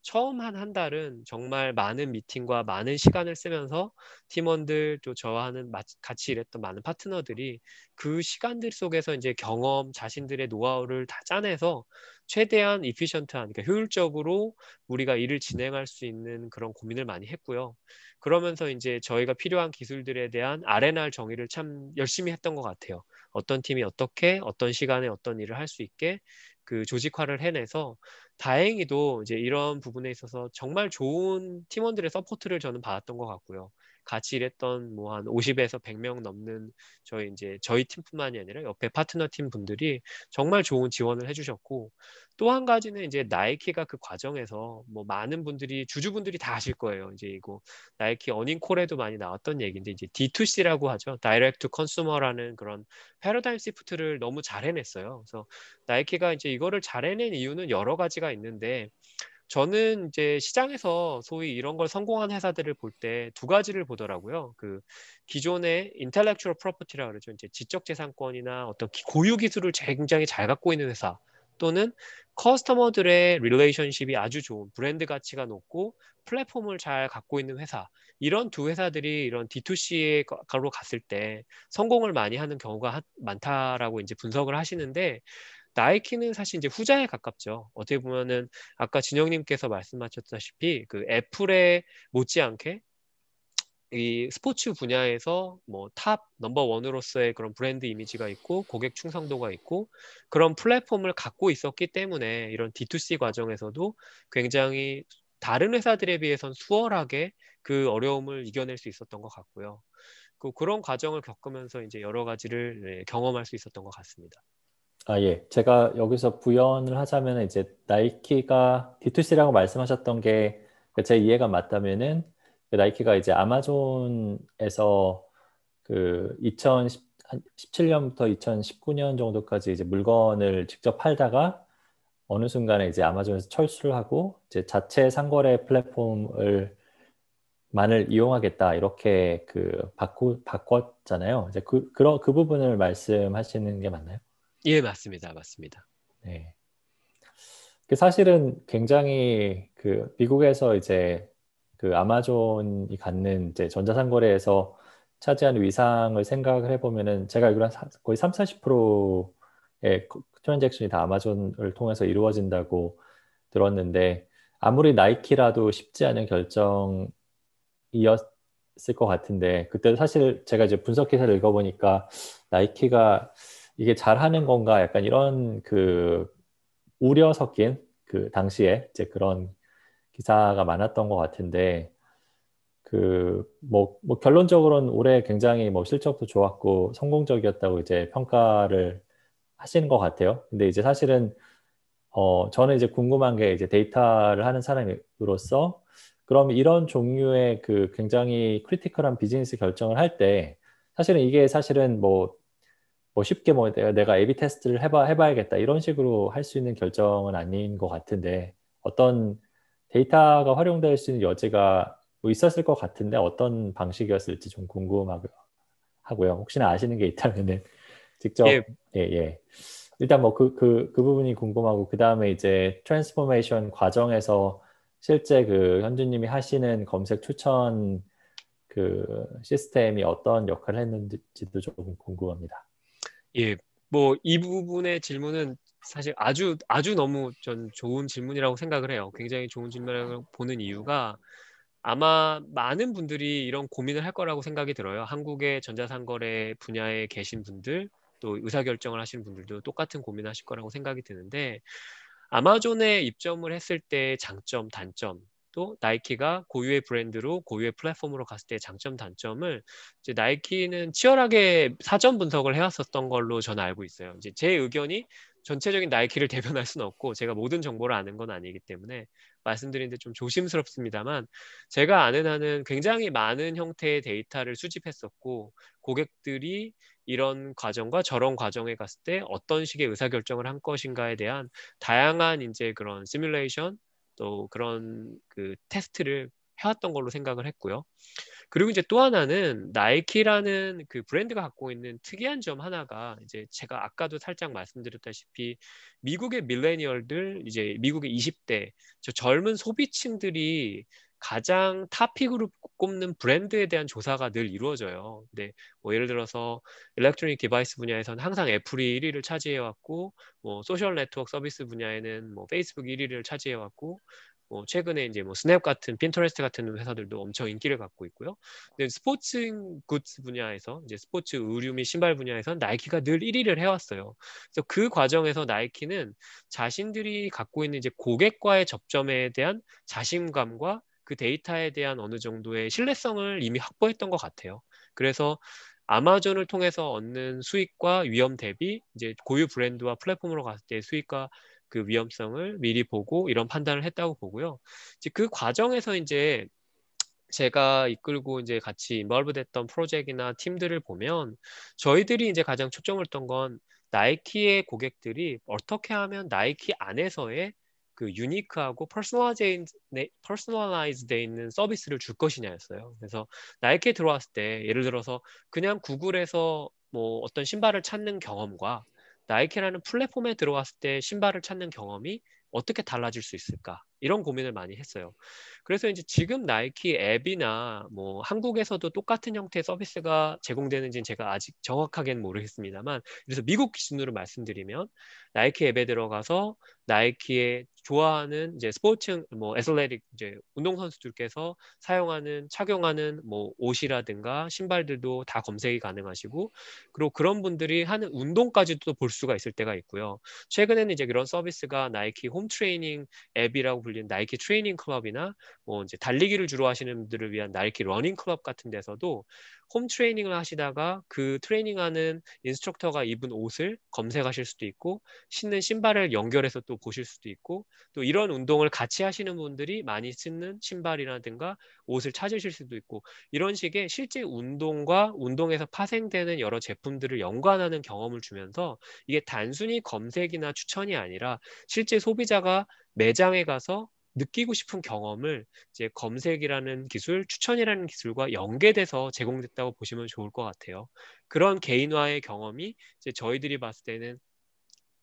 처음 한 한 달은 정말 많은 미팅과 많은 시간을 쓰면서 팀원들, 또 저와 하는 같이 일했던 많은 파트너들이 그 시간들 속에서 이제 경험, 자신들의 노하우를 다 짜내서 최대한 이피션트한, 그러니까 효율적으로 우리가 일을 진행할 수 있는 그런 고민을 많이 했고요. 그러면서 이제 저희가 필요한 기술들에 대한 알 앤 알 정의를 참 열심히 했던 것 같아요. 어떤 팀이 어떻게, 어떤 시간에 어떤 일을 할 수 있게 그 조직화를 해내서, 다행히도 이제 이런 부분에 있어서 정말 좋은 팀원들의 서포트를 저는 받았던 것 같고요. 같이 일했던 뭐 한 오십에서 백 명 넘는 저희 이제 저희 팀뿐만이 아니라 옆에 파트너 팀 분들이 정말 좋은 지원을 해주셨고, 또 한 가지는 이제 나이키가 그 과정에서 뭐 많은 분들이, 주주분들이 다 아실 거예요. 이제 이거 나이키 어닝콜에도 많이 나왔던 얘기인데, 이제 디 투 씨라고 하죠. 다이렉트 컨슈머라는 그런 패러다임 시프트를 너무 잘 해냈어요. 그래서 나이키가 이제 이거를 잘 해낸 이유는 여러 가지가 있는데, 저는 이제 시장에서 소위 이런 걸 성공한 회사들을 볼 때 두 가지를 보더라고요. 그 기존의 intellectual property라고 그러죠. 이제 지적재산권이나 어떤 고유 기술을 굉장히 잘 갖고 있는 회사, 또는 커스터머들의 릴레이션십이 아주 좋은, 브랜드 가치가 높고 플랫폼을 잘 갖고 있는 회사, 이런 두 회사들이 이런 디 투 씨로 갔을 때 성공을 많이 하는 경우가 많다라고 이제 분석을 하시는데, 나이키는 사실 이제 후자에 가깝죠. 어떻게 보면은 아까 진영님께서 말씀하셨다시피 그 애플에 못지않게 이 스포츠 분야에서 뭐 탑 넘버원으로서의 그런 브랜드 이미지가 있고 고객 충성도가 있고 그런 플랫폼을 갖고 있었기 때문에 이런 디 투 씨 과정에서도 굉장히 다른 회사들에 비해선 수월하게 그 어려움을 이겨낼 수 있었던 것 같고요. 그 그런 과정을 겪으면서 이제 여러 가지를 경험할 수 있었던 것 같습니다. 아, 예. 제가 여기서 부연을 하자면, 이제 나이키가 디 투 씨라고 말씀하셨던 게 제 이해가 맞다면은 나이키가 이제 아마존에서 그 이천십칠 년부터 이천십구 년 정도까지 이제 물건을 직접 팔다가 어느 순간에 이제 아마존에서 철수를 하고 이제 자체 상거래 플랫폼을 만을 이용하겠다, 이렇게 그 바꾸 바꿨잖아요. 이제 그 그런 그 부분을 말씀하시는 게 맞나요? 예, 맞습니다, 맞습니다. 네, 사실은 굉장히 그 미국에서 이제 그 아마존이 갖는 이제 전자상거래에서 차지하는 위상을 생각을 해보면은 제가 알기로 한 거의 삼십, 사십 퍼센트의 트랜잭션이 다 아마존을 통해서 이루어진다고 들었는데, 아무리 나이키라도 쉽지 않은 결정이었을 것 같은데, 그때도 사실 제가 이제 분석 기사를 읽어보니까 나이키가 이게 잘하는 건가 약간 이런 그 우려 섞인 그 당시에 이제 그런 기사가 많았던 것 같은데, 그 뭐 뭐 결론적으로는 올해 굉장히 뭐 실적도 좋았고 성공적이었다고 이제 평가를 하시는 것 같아요. 근데 이제 사실은 어 저는 이제 궁금한 게, 이제 데이터를 하는 사람으로서 그럼 이런 종류의 그 굉장히 크리티컬한 비즈니스 결정을 할 때 사실은 이게 사실은 뭐 뭐 쉽게 뭐 내가 에이비 테스트를 해봐 해봐야겠다 이런 식으로 할 수 있는 결정은 아닌 것 같은데, 어떤 데이터가 활용될 수 있는 여지가 뭐 있었을 것 같은데 어떤 방식이었을지 좀 궁금하고요. 혹시나 아시는 게 있다면은 직접 예예 예, 예. 일단 뭐 그 그 그 부분이 궁금하고, 그 다음에 이제 트랜스포메이션 과정에서 실제 그 현준님이 하시는 검색 추천 그 시스템이 어떤 역할을 했는지도 조금 궁금합니다. 예, 뭐 이 부분의 질문은 사실 아주 아주 너무 전 좋은 질문이라고 생각을 해요. 굉장히 좋은 질문이라고 보는 이유가, 아마 많은 분들이 이런 고민을 할 거라고 생각이 들어요. 한국의 전자상거래 분야에 계신 분들, 또 의사결정을 하시는 분들도 똑같은 고민을 하실 거라고 생각이 드는데, 아마존에 입점을 했을 때의 장점, 단점, 또 나이키가 고유의 브랜드로 고유의 플랫폼으로 갔을 때의 장점, 단점을 이제 나이키는 치열하게 사전 분석을 해왔었던 걸로 저는 알고 있어요. 이제 제 의견이 전체적인 나이키를 대변할 수는 없고 제가 모든 정보를 아는 건 아니기 때문에 말씀드리는데 좀 조심스럽습니다만, 제가 아는 한은 굉장히 많은 형태의 데이터를 수집했었고, 고객들이 이런 과정과 저런 과정에 갔을 때 어떤 식의 의사결정을 한 것인가에 대한 다양한 이제 그런 시뮬레이션, 또 그런 그 테스트를 해왔던 걸로 생각을 했고요. 그리고 이제 또 하나는 나이키라는 그 브랜드가 갖고 있는 특이한 점 하나가, 이제 제가 아까도 살짝 말씀드렸다시피 미국의 밀레니얼들, 이제 미국의 이십 대 저 젊은 소비층들이 가장 탑픽으로 꼽는 브랜드에 대한 조사가 늘 이루어져요. 근데 뭐 예를 들어서 일렉트로닉 디바이스 분야에서는 항상 애플이 일 위를 차지해왔고, 뭐 소셜 네트워크 서비스 분야에는 뭐 페이스북 일 위를 차지해왔고, 뭐 최근에 이제 뭐 스냅 같은 핀터레스트 같은 회사들도 엄청 인기를 갖고 있고요. 근데 스포츠 굿즈 분야에서, 이제 스포츠 의류 및 신발 분야에서는 나이키가 늘 일 위를 해왔어요. 그래서 그 과정에서 나이키는 자신들이 갖고 있는 이제 고객과의 접점에 대한 자신감과 그 데이터에 대한 어느 정도의 신뢰성을 이미 확보했던 것 같아요. 그래서 아마존을 통해서 얻는 수익과 위험 대비 이제 고유 브랜드와 플랫폼으로 갔을 때 수익과 그 위험성을 미리 보고 이런 판단을 했다고 보고요. 이제 그 과정에서 이제 제가 이끌고 이제 같이 인벌브 됐던 프로젝트나 팀들을 보면, 저희들이 이제 가장 초점을 뒀던 건 나이키의 고객들이 어떻게 하면 나이키 안에서의 그 유니크하고 퍼스널라이즈 돼 있는 서비스를 줄 것이냐였어요. 그래서 나이키에 들어왔을 때 예를 들어서 그냥 구글에서 뭐 어떤 신발을 찾는 경험과 나이키라는 플랫폼에 들어왔을 때 신발을 찾는 경험이 어떻게 달라질 수 있을까, 이런 고민을 많이 했어요. 그래서 이제 지금 나이키 앱이나 뭐 한국에서도 똑같은 형태의 서비스가 제공되는지는 제가 아직 정확하게는 모르겠습니다만, 그래서 미국 기준으로 말씀드리면 나이키 앱에 들어가서 나이키의 좋아하는 이제 스포츠, 뭐 애슬레틱, 이제 운동선수들께서 사용하는, 착용하는 뭐 옷이라든가 신발들도 다 검색이 가능하시고, 그리고 그런 분들이 하는 운동까지도 볼 수가 있을 때가 있고요. 최근에는 이제 그런 서비스가 나이키 홈 트레이닝 앱이라고 불리는 나이키 트레이닝 클럽이나 뭐 이제 달리기를 주로 하시는 분들을 위한 나이키 러닝 클럽 같은 데서도 홈 트레이닝을 하시다가 그 트레이닝하는 인스트럭터가 입은 옷을 검색하실 수도 있고, 신는 신발을 연결해서 또 보실 수도 있고, 또 이런 운동을 같이 하시는 분들이 많이 신는 신발이라든가 옷을 찾으실 수도 있고, 이런 식의 실제 운동과 운동에서 파생되는 여러 제품들을 연관하는 경험을 주면서, 이게 단순히 검색이나 추천이 아니라 실제 소비자가 매장에 가서 느끼고 싶은 경험을 이제 검색이라는 기술, 추천이라는 기술과 연계돼서 제공됐다고 보시면 좋을 것 같아요. 그런 개인화의 경험이 이제 저희들이 봤을 때는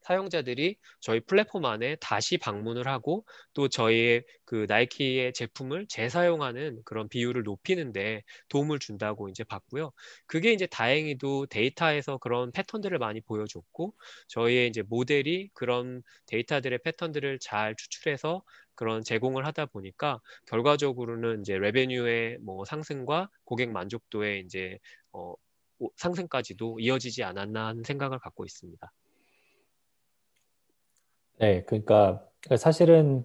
사용자들이 저희 플랫폼 안에 다시 방문을 하고 또 저희의 그 나이키의 제품을 재사용하는 그런 비율을 높이는데 도움을 준다고 이제 봤고요. 그게 이제 다행히도 데이터에서 그런 패턴들을 많이 보여줬고 저희의 이제 모델이 그런 데이터들의 패턴들을 잘 추출해서 그런 제공을 하다 보니까 결과적으로는 이제 레베뉴의 뭐 상승과 고객 만족도의 이제 어, 상승까지도 이어지지 않았나 하는 생각을 갖고 있습니다. 네, 그러니까 사실은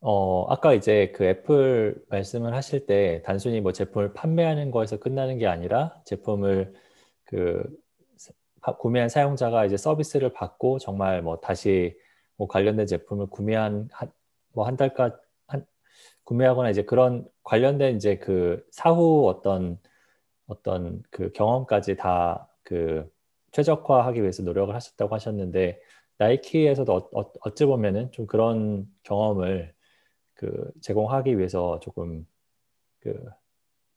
어, 아까 이제 그 애플 말씀을 하실 때 단순히 뭐 제품을 판매하는 거에서 끝나는 게 아니라 제품을 그 구매한 사용자가 이제 서비스를 받고 정말 뭐 다시 뭐 관련된 제품을 구매한 뭐 한 달까 한, 구매하거나 이제 그런 관련된 이제 그 사후 어떤 어떤 그 경험까지 다 그 최적화하기 위해서 노력을 하셨다고 하셨는데 나이키에서도 어, 어, 어찌 보면은 좀 그런 경험을 그 제공하기 위해서 조금 그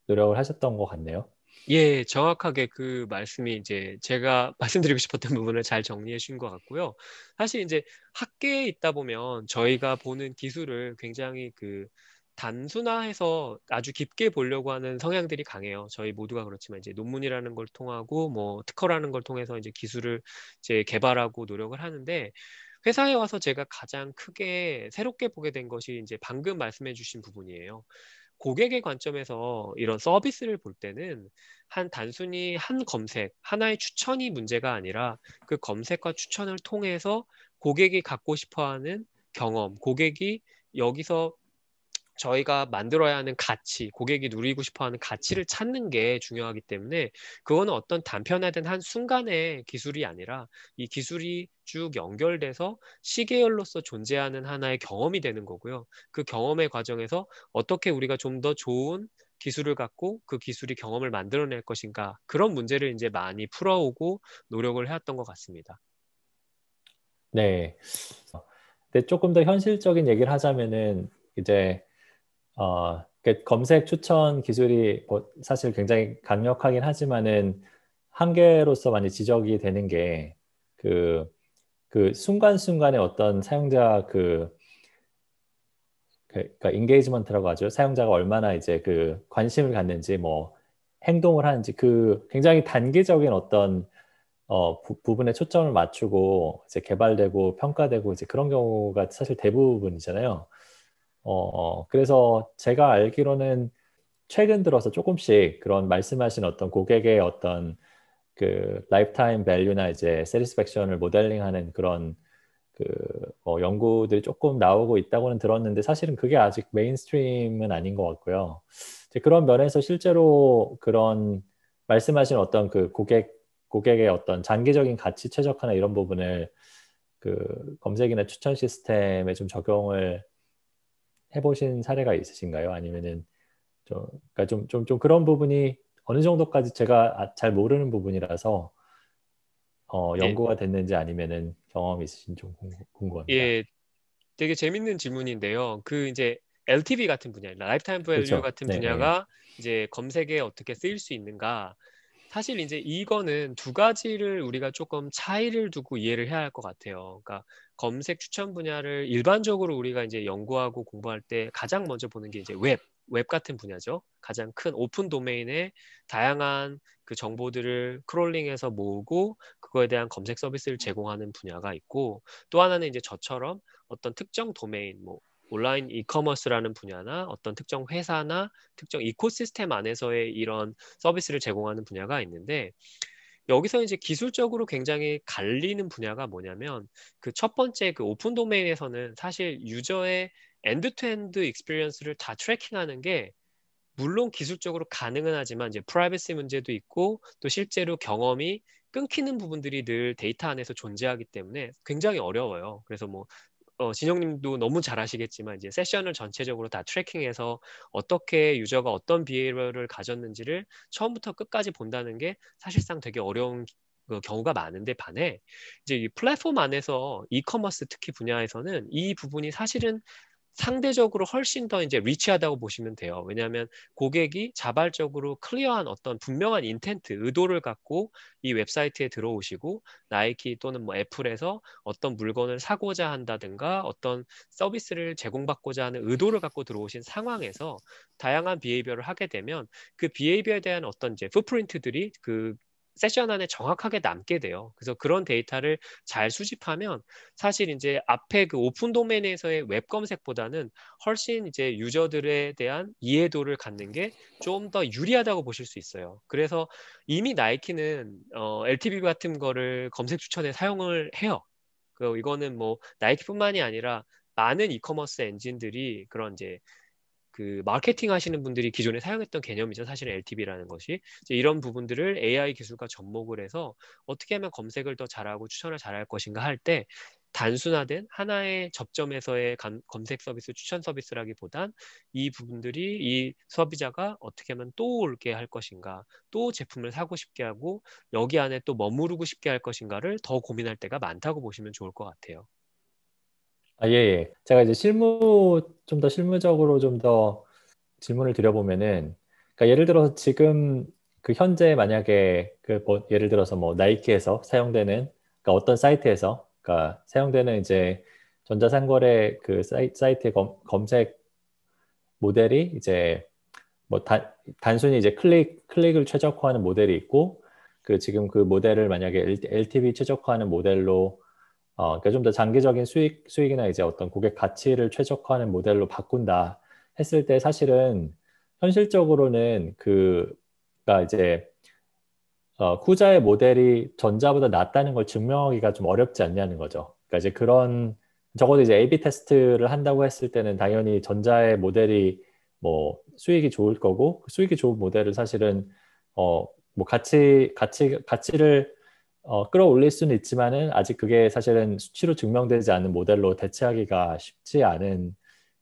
노력을 하셨던 것 같네요. 예, 정확하게 그 말씀이 이제 제가 말씀드리고 싶었던 부분을 잘 정리해 주신 것 같고요. 사실 이제 학계에 있다 보면 저희가 보는 기술을 굉장히 그 단순화해서 아주 깊게 보려고 하는 성향들이 강해요. 저희 모두가 그렇지만 이제 논문이라는 걸 통하고 뭐 특허라는 걸 통해서 이제 기술을 이제 개발하고 노력을 하는데 회사에 와서 제가 가장 크게 새롭게 보게 된 것이 이제 방금 말씀해 주신 부분이에요. 고객의 관점에서 이런 서비스를 볼 때는 한 단순히 한 검색, 하나의 추천이 문제가 아니라 그 검색과 추천을 통해서 고객이 갖고 싶어하는 경험, 고객이 여기서 저희가 만들어야 하는 가치, 고객이 누리고 싶어하는 가치를 찾는 게 중요하기 때문에 그거는 어떤 단편화된 한 순간의 기술이 아니라 이 기술이 쭉 연결돼서 시계열로서 존재하는 하나의 경험이 되는 거고요. 그 경험의 과정에서 어떻게 우리가 좀 더 좋은 기술을 갖고 그 기술이 경험을 만들어낼 것인가 그런 문제를 이제 많이 풀어오고 노력을 해왔던 것 같습니다. 네. 근데 조금 더 현실적인 얘기를 하자면은 이제 어, 그 검색 추천 기술이 뭐 사실 굉장히 강력하긴 하지만은 한계로서 많이 지적이 되는 게 그, 그 순간순간의 어떤 사용자 그, 그, 그러니까 인게이지먼트라고 하죠. 사용자가 얼마나 이제 그 관심을 갖는지 뭐 행동을 하는지 그 굉장히 단기적인 어떤 어, 부, 부분에 초점을 맞추고 이제 개발되고 평가되고 이제 그런 경우가 사실 대부분이잖아요. 어, 그래서 제가 알기로는 최근 들어서 조금씩 그런 말씀하신 어떤 고객의 어떤 그 라이프타임 밸류나 이제 새티스팩션을 모델링하는 그런 그 뭐 연구들이 조금 나오고 있다고는 들었는데 사실은 그게 아직 메인스트림은 아닌 것 같고요. 이제 그런 면에서 실제로 그런 말씀하신 어떤 그 고객 고객의 어떤 장기적인 가치 최적화나 이런 부분을 그 검색이나 추천 시스템에 좀 적용을 해보신 사례가 있으신가요? 아니면은 좀, 그러니까 좀, 좀, 좀 그런 부분이 어느 정도까지 제가 잘 모르는 부분이라서 어, 연구가 됐는지 아니면은 경험이 있으신지 좀 궁금합니다. 예, 되게 재밌는 질문인데요. 그 이제 엘티브이 같은 분야, 라이프타임 밸류 그렇죠. 같은 네, 분야가 네. 이제 검색에 어떻게 쓰일 수 있는가? 사실 이제 이거는 두 가지를 우리가 조금 차이를 두고 이해를 해야 할 것 같아요. 그러니까 검색 추천 분야를 일반적으로 우리가 이제 연구하고 공부할 때 가장 먼저 보는 게 이제 웹, 웹 같은 분야죠. 가장 큰 오픈 도메인에 다양한 그 정보들을 크롤링해서 모으고 그거에 대한 검색 서비스를 제공하는 분야가 있고 또 하나는 이제 저처럼 어떤 특정 도메인, 뭐 온라인 이커머스라는 분야나 어떤 특정 회사나 특정 이코시스템 안에서의 이런 서비스를 제공하는 분야가 있는데 여기서 이제 기술적으로 굉장히 갈리는 분야가 뭐냐면 그 첫 번째 그 오픈 도메인에서는 사실 유저의 엔드투엔드 익스피리언스를 다 트래킹하는 게 물론 기술적으로 가능은 하지만 이제 프라이버시 문제도 있고 또 실제로 경험이 끊기는 부분들이 늘 데이터 안에서 존재하기 때문에 굉장히 어려워요. 그래서 뭐 어, 진영님도 너무 잘 아시겠지만 이제 세션을 전체적으로 다 트래킹해서 어떻게 유저가 어떤 비헤이비어를 가졌는지를 처음부터 끝까지 본다는 게 사실상 되게 어려운 그 경우가 많은데 반해 이제 이 플랫폼 안에서 이커머스 특히 분야에서는 이 부분이 사실은 상대적으로 훨씬 더 이제 리치하다고 보시면 돼요. 왜냐하면 고객이 자발적으로 클리어한 어떤 분명한 인텐트, 의도를 갖고 이 웹사이트에 들어오시고 나이키 또는 뭐 애플에서 어떤 물건을 사고자 한다든가 어떤 서비스를 제공받고자 하는 의도를 갖고 들어오신 상황에서 다양한 비헤이비어를 하게 되면 그 비헤이비어에 대한 어떤 이제 풋프린트들이 그 세션 안에 정확하게 남게 돼요. 그래서 그런 데이터를 잘 수집하면 사실 이제 앞에 그 오픈 도메인에서의 웹 검색보다는 훨씬 이제 유저들에 대한 이해도를 갖는 게 좀 더 유리하다고 보실 수 있어요. 그래서 이미 나이키는 어, 엘티브이 같은 거를 검색 추천에 사용을 해요. 그 이거는 뭐 나이키뿐만이 아니라 많은 이커머스 엔진들이 그런 이제 그 마케팅 하시는 분들이 기존에 사용했던 개념이죠. 사실은 엘티브이라는 것이. 이제 이런 부분들을 에이아이 기술과 접목을 해서 어떻게 하면 검색을 더 잘하고 추천을 잘할 것인가 할 때 단순화된 하나의 접점에서의 감, 검색 서비스, 추천 서비스라기보단 이 부분들이 이 소비자가 어떻게 하면 또 올게 할 것인가, 또 제품을 사고 싶게 하고 여기 안에 또 머무르고 싶게 할 것인가를 더 고민할 때가 많다고 보시면 좋을 것 같아요. 아, 예, 예. 제가 이제 실무, 좀 더 실무적으로 좀 더 질문을 드려보면은, 그러니까 예를 들어서 지금 그 현재 만약에 그 뭐 예를 들어서 뭐 나이키에서 사용되는, 그러니까 어떤 사이트에서, 그러니까 사용되는 이제 전자상거래 그 사이, 사이트 검, 검색 모델이 이제 뭐 단, 단순히 이제 클릭, 클릭을 최적화하는 모델이 있고, 그 지금 그 모델을 만약에 엘티브이 최적화하는 모델로 어, 그러니까 좀 더 장기적인 수익, 수익이나 이제 어떤 고객 가치를 최적화하는 모델로 바꾼다 했을 때 사실은 현실적으로는 그, 그러니까 이제, 어, 후자의 모델이 전자보다 낫다는 걸 증명하기가 좀 어렵지 않냐는 거죠. 그러니까 이제 그런, 적어도 이제 에이비 테스트를 한다고 했을 때는 당연히 전자의 모델이 뭐 수익이 좋을 거고, 수익이 좋은 모델을 사실은, 어, 뭐 가치, 가치, 가치를 어, 끌어올릴 수는 있지만은 아직 그게 사실은 수치로 증명되지 않은 모델로 대체하기가 쉽지 않은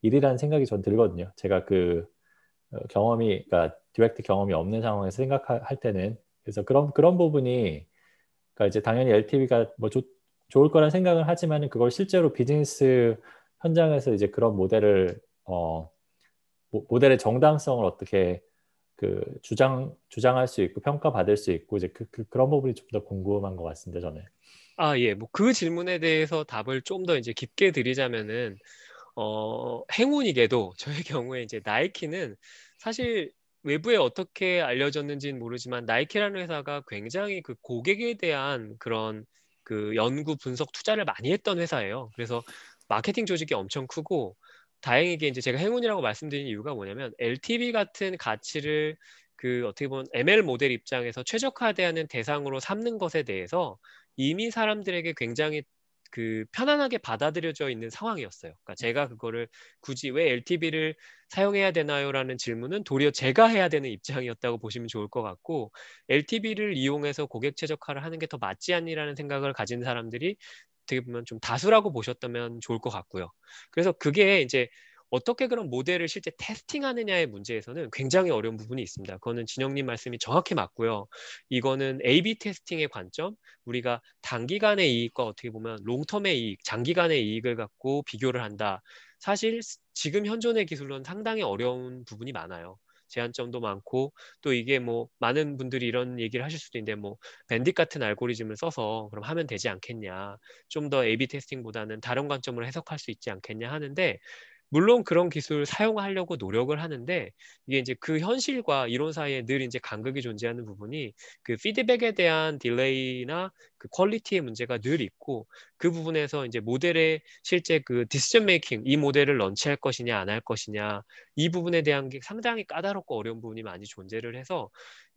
일이라는 생각이 전 들거든요. 제가 그 경험이, 그러니까 디렉트 경험이 없는 상황에서 생각할 때는. 그래서 그런, 그런 부분이, 그러니까 이제 당연히 엘티브이가 뭐 좋, 좋을 거란 생각을 하지만은 그걸 실제로 비즈니스 현장에서 이제 그런 모델을, 어, 모, 모델의 정당성을 어떻게 그 주장 주장할 수 있고 평가받을 수 있고 이제 그, 그 그런 부분이 좀 더 궁금한 것 같습니다, 저는. 아, 예. 뭐 그 질문에 대해서 답을 좀 더 이제 깊게 드리자면은 어, 행운이게도 저의 경우에 이제 나이키는 사실 외부에 어떻게 알려졌는지는 모르지만 나이키라는 회사가 굉장히 그 고객에 대한 그런 그 연구 분석 투자를 많이 했던 회사예요. 그래서 마케팅 조직이 엄청 크고 다행히게 이제 제가 행운이라고 말씀드린 이유가 뭐냐면 엘티브이 같은 가치를 그 어떻게 보면 엠엘 모델 입장에서 최적화되는 대상으로 삼는 것에 대해서 이미 사람들에게 굉장히 그 편안하게 받아들여져 있는 상황이었어요. 그러니까 제가 그거를 굳이 왜 엘티브이를 사용해야 되나요라는 질문은 도리어 제가 해야 되는 입장이었다고 보시면 좋을 것 같고 엘티브이를 이용해서 고객 최적화를 하는 게 더 맞지 않니라는 생각을 가진 사람들이 어떻게 보면 좀 다수라고 보셨다면 좋을 것 같고요. 그래서 그게 이제 어떻게 그런 모델을 실제 테스팅하느냐의 문제에서는 굉장히 어려운 부분이 있습니다. 그거는 진영님 말씀이 정확히 맞고요. 이거는 에이비 테스팅의 관점, 우리가 단기간의 이익과 어떻게 보면 롱텀의 이익, 장기간의 이익을 갖고 비교를 한다. 사실 지금 현존의 기술로는 상당히 어려운 부분이 많아요. 제한점도 많고 또 이게 뭐 많은 분들이 이런 얘기를 하실 수도 있는데 뭐 밴딧 같은 알고리즘을 써서 그럼 하면 되지 않겠냐, 좀 더 에이비 테스팅보다는 다른 관점으로 해석할 수 있지 않겠냐 하는데 물론 그런 기술을 사용하려고 노력을 하는데 이게 이제 그 현실과 이론 사이에 늘 이제 간극이 존재하는 부분이 그 피드백에 대한 딜레이나 그 퀄리티의 문제가 늘 있고 그 부분에서 이제 모델의 실제 그 디시전 메이킹, 이 모델을 런치할 것이냐 안 할 것이냐 이 부분에 대한 게 상당히 까다롭고 어려운 부분이 많이 존재를 해서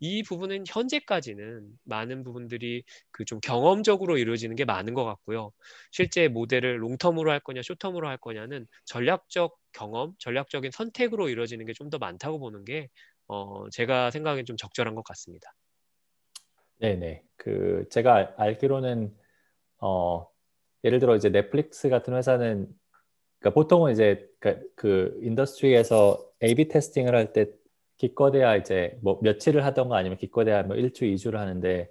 이 부분은 현재까지는 많은 부분들이 그 좀 경험적으로 이루어지는 게 많은 것 같고요. 실제 모델을 롱텀으로 할 거냐 숏텀으로 할 거냐는 전략적 경험, 전략적인 선택으로 이루어지는 게 좀 더 많다고 보는 게 어, 제가 생각엔 좀 적절한 것 같습니다. 네네. 그 제가 알기로는 어, 예를 들어 이제 넷플릭스 같은 회사는 그러니까 보통은 이제 그, 그 인더스트리에서 에이비 테스팅을 할 때 기껏해야 이제 뭐 며칠을 하던가 아니면 기껏해야 뭐 일주, 이주를 하는데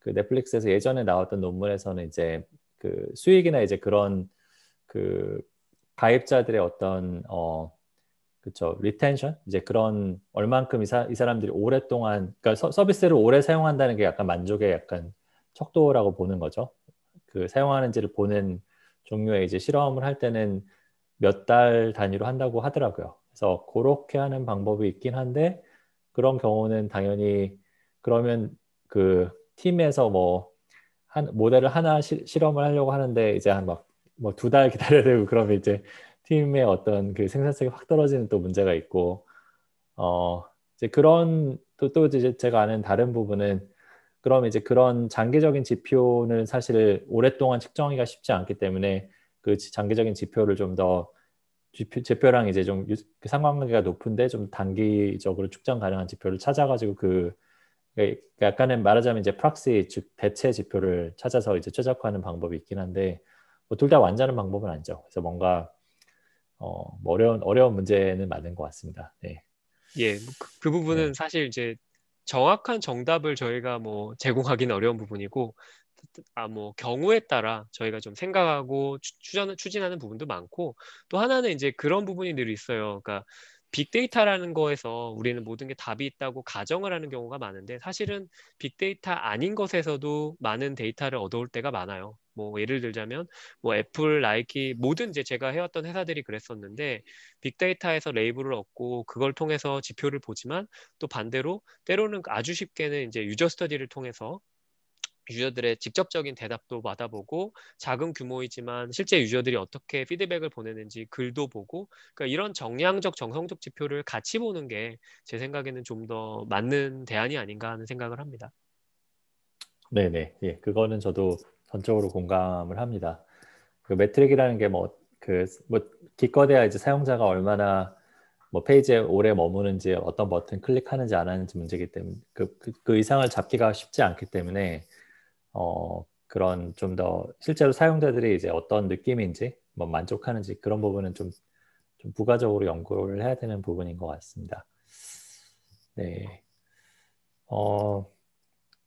그 넷플릭스에서 예전에 나왔던 논문에서는 이제 그 수익이나 이제 그런 그 가입자들의 어떤 어 그렇죠 리텐션 이제 그런 얼만큼 이, 사, 이 사람들이 오랫동안 그러니까 서, 서비스를 오래 사용한다는 게 약간 만족의 약간 척도라고 보는 거죠. 그 사용하는지를 보는 종류의 이제 실험을 할 때는 몇 달 단위로 한다고 하더라고요. 그래서 그렇게 하는 방법이 있긴 한데 그런 경우는 당연히 그러면 그 팀에서 뭐 한 모델을 하나 시, 실험을 하려고 하는데 이제 한 막 뭐 두 달 기다려야 되고 그러면 이제 팀의 어떤 그 생산성이 확 떨어지는 또 문제가 있고 어 이제 그런 또 또 이제 제가 아는 다른 부분은 그럼 이제 그런 장기적인 지표는 사실 오랫동안 측정하기가 쉽지 않기 때문에 그 장기적인 지표를 좀 더 지표랑 이제 좀 상관관계가 높은데 좀 단기적으로 측정 가능한 지표를 찾아가지고 그 약간은 말하자면 이제 프락시 즉 대체 지표를 찾아서 이제 최적화하는 방법이 있긴 한데 뭐 둘 다 완전한 방법은 아니죠. 그래서 뭔가 어 뭐 어려운 어려운 문제는 맞는 것 같습니다. 네. 예, 그, 그 부분은 네. 사실 이제 정확한 정답을 저희가 뭐 제공하기는 어려운 부분이고, 아, 뭐 경우에 따라 저희가 좀 생각하고 추전, 추진하는 부분도 많고, 또 하나는 이제 그런 부분이 늘 있어요. 그러니까 빅데이터라는 거에서 우리는 모든 게 답이 있다고 가정을 하는 경우가 많은데 사실은 빅데이터 아닌 것에서도 많은 데이터를 얻어올 때가 많아요. 뭐 예를 들자면 뭐 애플, 나이키 모든 이제 제가 해왔던 회사들이 그랬었는데 빅데이터에서 레이블을 얻고 그걸 통해서 지표를 보지만 또 반대로 때로는 아주 쉽게는 이제 유저 스터디를 통해서 유저들의 직접적인 대답도 받아보고 작은 규모이지만 실제 유저들이 어떻게 피드백을 보내는지 글도 보고 그러니까 이런 정량적 정성적 지표를 같이 보는 게 제 생각에는 좀 더 맞는 대안이 아닌가 하는 생각을 합니다. 네네, 예, 그거는 저도 전적으로 공감을 합니다. 그 매트릭이라는 게 뭐 그 뭐 기껏해야 이제 사용자가 얼마나 뭐 페이지에 오래 머무는지 어떤 버튼 클릭하는지 안 하는지 문제이기 때문에 그, 그, 그 이상을 잡기가 쉽지 않기 때문에. 어 그런 좀 더 실제로 사용자들이 이제 어떤 느낌인지 뭐 만족하는지 그런 부분은 좀, 좀 부가적으로 연구를 해야 되는 부분인 것 같습니다. 네. 어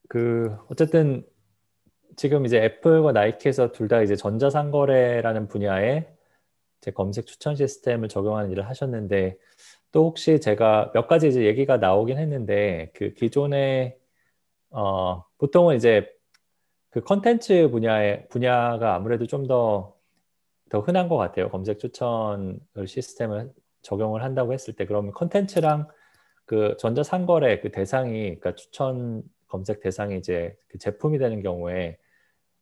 그 어쨌든 지금 이제 애플과 나이키에서 둘 다 이제 전자상거래라는 분야에 제 검색 추천 시스템을 적용하는 일을 하셨는데 또 혹시 제가 몇 가지 이제 얘기가 나오긴 했는데 그 기존에 어 보통은 이제 그 컨텐츠 분야의 분야가 아무래도 좀 더 더 흔한 것 같아요. 검색 추천 시스템을 적용을 한다고 했을 때 그러면 컨텐츠랑 그 전자상거래 그 대상이 그러니까 추천 검색 대상이 이제 그 제품이 되는 경우에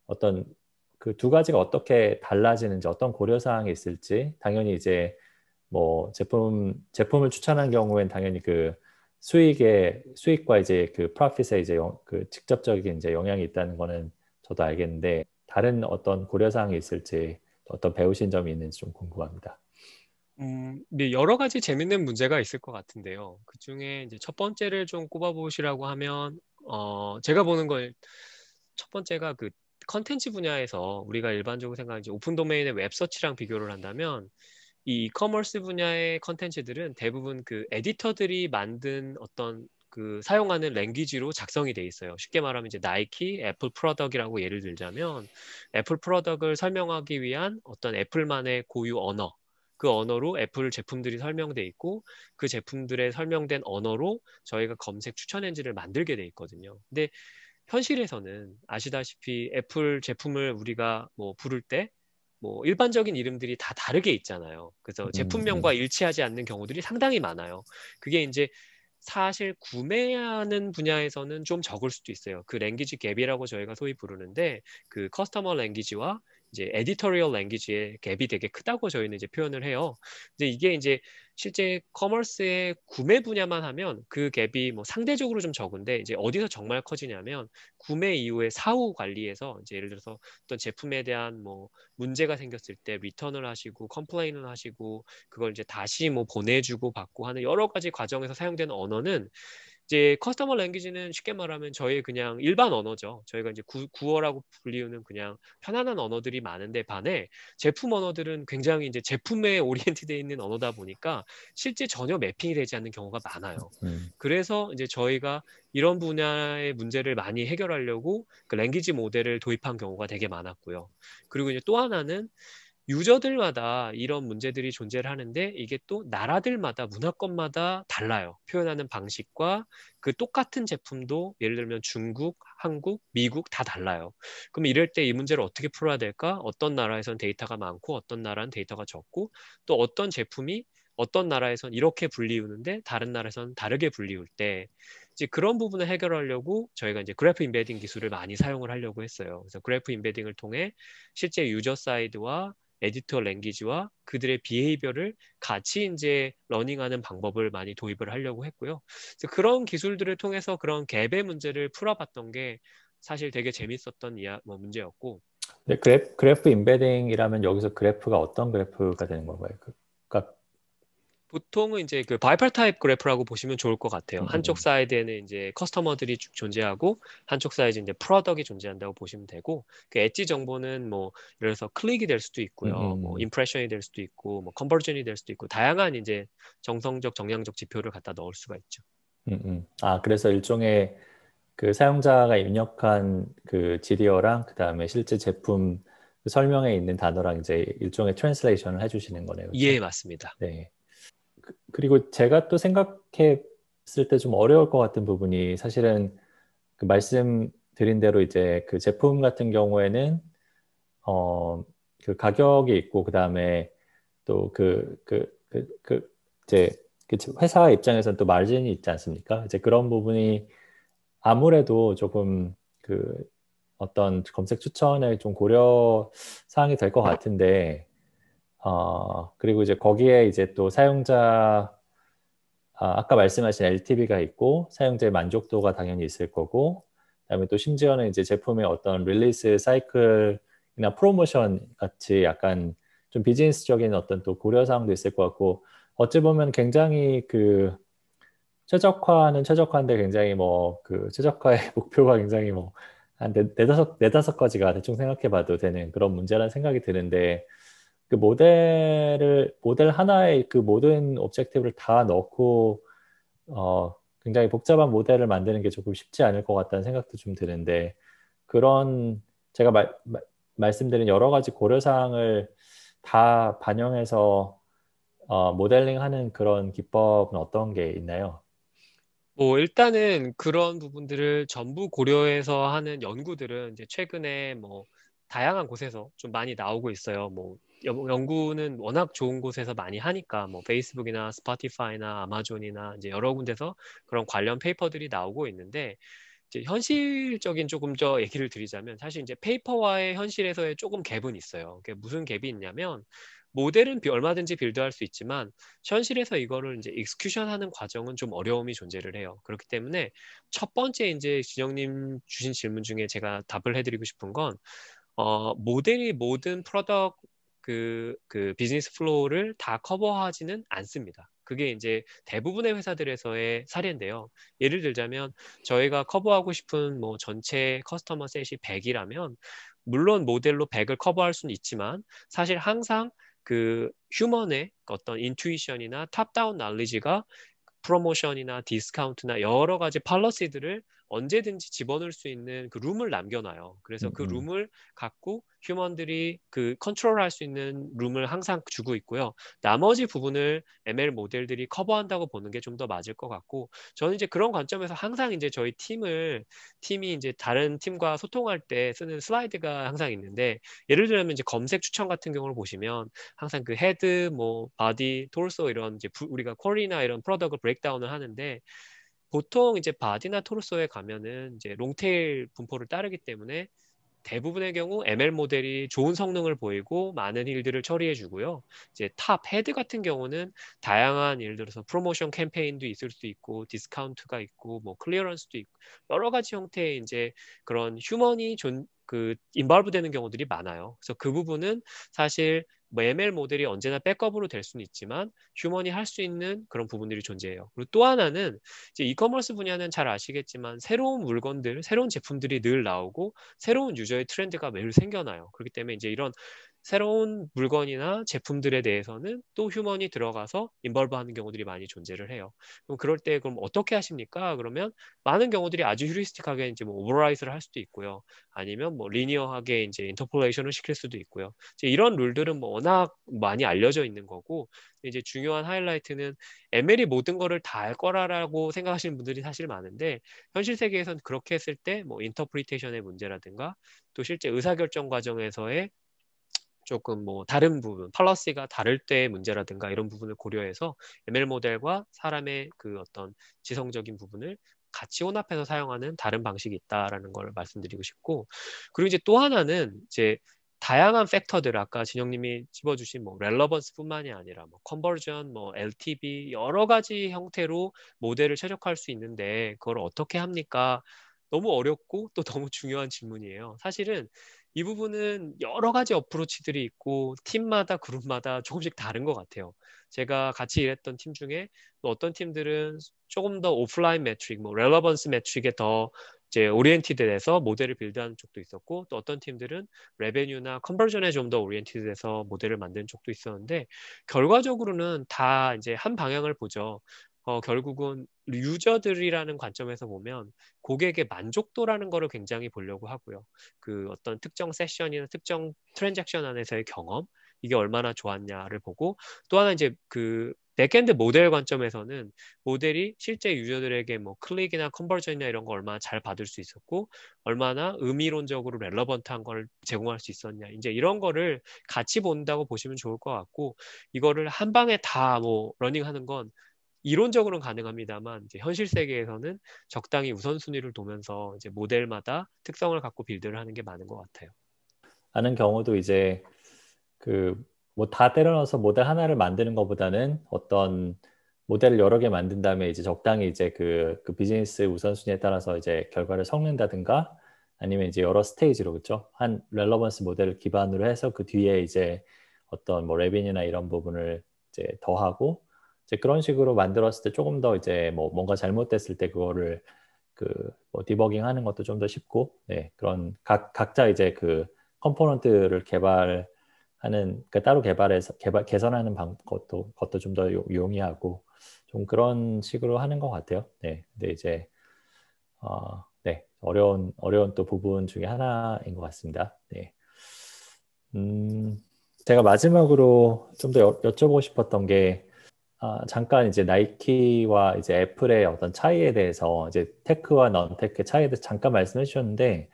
어떤 그 두 가지가 어떻게 달라지는지 어떤 고려 사항이 있을지 당연히 이제 뭐 제품 제품을 추천한 경우엔 당연히 그 수익의 수익과 이제 그 프로핏에 이제 영, 그 직접적인 이제 영향이 있다는 거는 저도 알겠는데 다른 어떤 고려사항이 있을지 어떤 배우신 점이 있는지 좀 궁금합니다. 음, 네, 여러 가지 재밌는 문제가 있을 것 같은데요. 그 중에 이제 첫 번째를 좀 꼽아보시라고 하면 어, 제가 보는 걸 첫 번째가 그 컨텐츠 분야에서 우리가 일반적으로 생각하는 이제 오픈 도메인의 웹서치랑 비교를 한다면 이 이커머스 분야의 컨텐츠들은 대부분 그 에디터들이 만든 어떤 그 사용하는 랭귀지로 작성이 돼 있어요. 쉽게 말하면 이제 나이키, 애플 프로덕이라고 예를 들자면 애플 프로덕을 설명하기 위한 어떤 애플만의 고유 언어, 그 언어로 애플 제품들이 설명돼 있고 그 제품들의 설명된 언어로 저희가 검색 추천 엔진을 만들게 돼 있거든요. 근데 현실에서는 아시다시피 애플 제품을 우리가 뭐 부를 때 뭐 일반적인 이름들이 다 다르게 있잖아요. 그래서 제품명과 일치하지 않는 경우들이 상당히 많아요. 그게 이제 사실 구매하는 분야에서는 좀 적을 수도 있어요. 그 랭귀지 갭이라고 저희가 소위 부르는데 그 커스터머 랭귀지와 이제 에디토리얼 랭귀지의 갭이 되게 크다고 저희는 이제 표현을 해요. 근데 이게 이제 실제 커머스의 구매 분야만 하면 그 갭이 뭐 상대적으로 좀 적은데 이제 어디서 정말 커지냐면 구매 이후의 사후 관리에서 이제 예를 들어서 어떤 제품에 대한 뭐 문제가 생겼을 때 리턴을 하시고 컴플레인을 하시고 그걸 이제 다시 뭐 보내주고 받고 하는 여러 가지 과정에서 사용되는 언어는 이제 커스터머 랭귀지는 쉽게 말하면 저희의 그냥 일반 언어죠. 저희가 이제 구, 구어라고 불리우는 그냥 편안한 언어들이 많은데 반해 제품 언어들은 굉장히 이제 제품에 오리엔트되어 있는 언어다 보니까 실제 전혀 매핑이 되지 않는 경우가 많아요. 그래서 이제 저희가 이런 분야의 문제를 많이 해결하려고 그 랭귀지 모델을 도입한 경우가 되게 많았고요. 그리고 이제 또 하나는 유저들마다 이런 문제들이 존재를 하는데 이게 또 나라들마다 문화권마다 달라요. 표현하는 방식과 그 똑같은 제품도 예를 들면 중국, 한국, 미국 다 달라요. 그럼 이럴 때 이 문제를 어떻게 풀어야 될까? 어떤 나라에선 데이터가 많고 어떤 나라는 데이터가 적고 또 어떤 제품이 어떤 나라에선 이렇게 불리우는데 다른 나라에선 다르게 불리울 때 이제 그런 부분을 해결하려고 저희가 이제 그래프 인베딩 기술을 많이 사용을 하려고 했어요. 그래서 그래프 인베딩을 통해 실제 유저 사이드와 에디터 랭귀지와 그들의 비헤이비어를 같이 이제 러닝하는 방법을 많이 도입을 하려고 했고요. 그래서 그런 기술들을 통해서 그런 갭의 문제를 풀어봤던 게 사실 되게 재밌었던 이야, 뭐 문제였고. 네, 그래프, 그래프 인베딩이라면 여기서 그래프가 어떤 그래프가 되는 건가요? 그러니까 보통은 이제 그 바이팔 타입 그래프라고 보시면 좋을 것 같아요. 음. 한쪽 사이드에는 이제 커스터머들이 쭉 존재하고 한쪽 사이드 이제 프로덕이 존재한다고 보시면 되고 그 엣지 정보는 뭐 예를 들어서 클릭이 될 수도 있고요, 음. 뭐 임프레션이 될 수도 있고, 뭐 컨버전이 될 수도 있고 다양한 이제 정성적 정량적 지표를 갖다 넣을 수가 있죠. 음, 음. 아 그래서 일종의 그 사용자가 입력한 그 지디어랑 그 다음에 실제 제품 그 설명에 있는 단어랑 이제 일종의 트랜슬레이션을 해주시는 거네요. 그렇죠? 예, 맞습니다. 네. 그리고 제가 또 생각했을 때 좀 어려울 것 같은 부분이 사실은 그 말씀드린 대로 이제 그 제품 같은 경우에는 어 그 가격이 있고 그다음에 또 그 그 그 그 이제 그 회사 입장에서는 또 마진이 있지 않습니까? 이제 그런 부분이 아무래도 조금 그 어떤 검색 추천에 좀 고려 사항이 될 것 같은데. 어, 그리고 이제 거기에 이제 또 사용자, 아, 아까 말씀하신 엘티브이가 있고, 사용자의 만족도가 당연히 있을 거고, 그 다음에 또 심지어는 이제 제품의 어떤 릴리스 사이클이나 프로모션 같이 약간 좀 비즈니스적인 어떤 또 고려사항도 있을 것 같고, 어찌 보면 굉장히 그, 최적화는 최적화인데 굉장히 뭐, 그 최적화의 목표가 굉장히 뭐, 한 네, 네다섯, 네다섯 가지가 대충 생각해 봐도 되는 그런 문제라는 생각이 드는데, 그 모델을 모델 하나에 그 모든 옵젝티브를 다 넣고 어 굉장히 복잡한 모델을 만드는 게 조금 쉽지 않을 것 같다는 생각도 좀 드는데 그런 제가 말, 마, 말씀드린 여러 가지 고려 사항을 다 반영해서 어 모델링하는 그런 기법은 어떤 게 있나요? 뭐 일단은 그런 부분들을 전부 고려해서 하는 연구들은 이제 최근에 뭐 다양한 곳에서 좀 많이 나오고 있어요. 뭐 연구는 워낙 좋은 곳에서 많이 하니까 뭐 페이스북이나 스포티파이나 아마존이나 이제 여러 군데서 그런 관련 페이퍼들이 나오고 있는데 이제 현실적인 조금 더 얘기를 드리자면 사실 이제 페이퍼와의 현실에서의 조금 갭은 있어요. 그게 무슨 갭이 있냐면 모델은 얼마든지 빌드할 수 있지만 현실에서 이거를 이제 익스큐션하는 과정은 좀 어려움이 존재를 해요. 그렇기 때문에 첫 번째 이제 진영님 주신 질문 중에 제가 답을 해드리고 싶은 건 어, 모델이 모든 프로덕트 그, 그 비즈니스 플로우를 다 커버하지는 않습니다. 그게 이제 대부분의 회사들에서의 사례인데요. 예를 들자면 저희가 커버하고 싶은 뭐 전체 커스터머 셋이 백이라면 물론 모델로 백을 커버할 수는 있지만 사실 항상 그 휴먼의 어떤 인투이션이나 탑다운 날리지가 프로모션이나 디스카운트나 여러 가지 팔러시들을 언제든지 집어넣을 수 있는 그 룸을 남겨놔요. 그래서 그 룸을 갖고 휴먼들이 그 컨트롤할 수 있는 룸을 항상 주고 있고요. 나머지 부분을 엠엘 모델들이 커버한다고 보는 게 좀 더 맞을 것 같고, 저는 이제 그런 관점에서 항상 이제 저희 팀을 팀이 이제 다른 팀과 소통할 때 쓰는 슬라이드가 항상 있는데, 예를 들면 이제 검색 추천 같은 경우를 보시면 항상 그 헤드, 뭐 바디, 톨소 이런 이제 우리가 쿼리나 이런 프로덕트 브레이크다운을 하는데. 보통 이제 바디나 토르소에 가면은 이제 롱테일 분포를 따르기 때문에 대부분의 경우 엠엘 모델이 좋은 성능을 보이고 많은 일들을 처리해 주고요. 이제 탑 헤드 같은 경우는 다양한 예를 들어서 프로모션 캠페인도 있을 수 있고 디스카운트가 있고 뭐 클리어런스도 있고 여러 가지 형태의 이제 그런 휴먼이 존 그 인볼브 되는 경우들이 많아요. 그래서 그 부분은 사실 뭐 엠엘 모델이 언제나 백업으로 될 수는 있지만 휴먼이 할 수 있는 그런 부분들이 존재해요. 그리고 또 하나는 이제 이커머스 분야는 잘 아시겠지만 새로운 물건들, 새로운 제품들이 늘 나오고 새로운 유저의 트렌드가 매일 생겨나요. 그렇기 때문에 이제 이런 새로운 물건이나 제품들에 대해서는 또 휴먼이 들어가서 인벌브하는 경우들이 많이 존재를 해요. 그럼 그럴 때 그럼 어떻게 하십니까? 그러면 많은 경우들이 아주 휴리스틱하게 이제 뭐 오버라이트를 할 수도 있고요. 아니면 뭐 리니어하게 이제 인터폴레이션을 시킬 수도 있고요. 이제 이런 룰들은 뭐 워낙 많이 알려져 있는 거고, 이제 중요한 하이라이트는 엠엘이 모든 거를 다 알 거라라고 생각하시는 분들이 사실 많은데, 현실 세계에서는 그렇게 했을 때 뭐 인터프리테이션의 문제라든가 또 실제 의사결정 과정에서의 조금 뭐 다른 부분, 팔러시가 다를 때의 문제라든가 이런 부분을 고려해서 엠엘 모델과 사람의 그 어떤 지성적인 부분을 같이 혼합해서 사용하는 다른 방식이 있다라는 걸 말씀드리고 싶고, 그리고 이제 또 하나는 이제 다양한 팩터들, 아까 진영님이 집어주신 뭐 렐러번스뿐만이 아니라 뭐 컨버전, 뭐 엘티브이 여러 가지 형태로 모델을 최적화할 수 있는데 그걸 어떻게 합니까? 너무 어렵고 또 너무 중요한 질문이에요. 사실은 이 부분은 여러 가지 어프로치들이 있고 팀마다 그룹마다 조금씩 다른 것 같아요. 제가 같이 일했던 팀 중에 또 어떤 팀들은 조금 더 오프라인 매트릭, 뭐 렐러번스 매트릭에 더 이제 오리엔티드해서 모델을 빌드하는 쪽도 있었고, 또 어떤 팀들은 레베뉴나 컨버전에 좀 더 오리엔티드해서 모델을 만드는 쪽도 있었는데, 결과적으로는 다 이제 한 방향을 보죠. 어, 결국은 유저들이라는 관점에서 보면 고객의 만족도라는 거를 굉장히 보려고 하고요. 그 어떤 특정 세션이나 특정 트랜잭션 안에서의 경험, 이게 얼마나 좋았냐를 보고, 또 하나 이제 그 백엔드 모델 관점에서는 모델이 실제 유저들에게 뭐 클릭이나 컨버전이나 이런 거 얼마나 잘 받을 수 있었고, 얼마나 의미론적으로 렐러번트한 걸 제공할 수 있었냐, 이제 이런 거를 같이 본다고 보시면 좋을 것 같고, 이거를 한 방에 다 뭐 러닝하는 건 이론적으로는 가능합니다만 이제 현실 세계에서는 적당히 우선순위를 두면서 이제 모델마다 특성을 갖고 빌드를 하는 게 많은 것 같아요. 아는 경우도 이제 그 뭐 다 때려 넣어서 모델 하나를 만드는 것보다는 어떤 모델을 여러 개 만든 다음에 이제 적당히 이제 그, 그 비즈니스 우선순위에 따라서 이제 결과를 섞는다든가, 아니면 이제 여러 스테이지로, 그렇죠? 한 렐러번스 모델을 기반으로 해서 그 뒤에 이제 어떤 뭐 레빈이나 이런 부분을 이제 더하고, 이제 그런 식으로 만들었을 때 조금 더 이제 뭐 뭔가 잘못됐을 때 그거를 그 뭐 디버깅 하는 것도 좀 더 쉽고, 네, 그런 각 각자 이제 그 컴포넌트를 개발 하는, 그 따로 개발해서 개발 개선하는 방 것도 것도 좀 더 용이하고 좀 그런 식으로 하는 것 같아요. 네, 근데 이제 어, 네 어려운 어려운 또 부분 중에 하나인 것 같습니다. 네, 음, 제가 마지막으로 좀 더 여쭤보고 싶었던 게, 아, 잠깐 이제 나이키와 이제 애플의 어떤 차이에 대해서, 이제 테크와 넌테크의 차이에 대해서 잠깐 말씀해 주셨는데,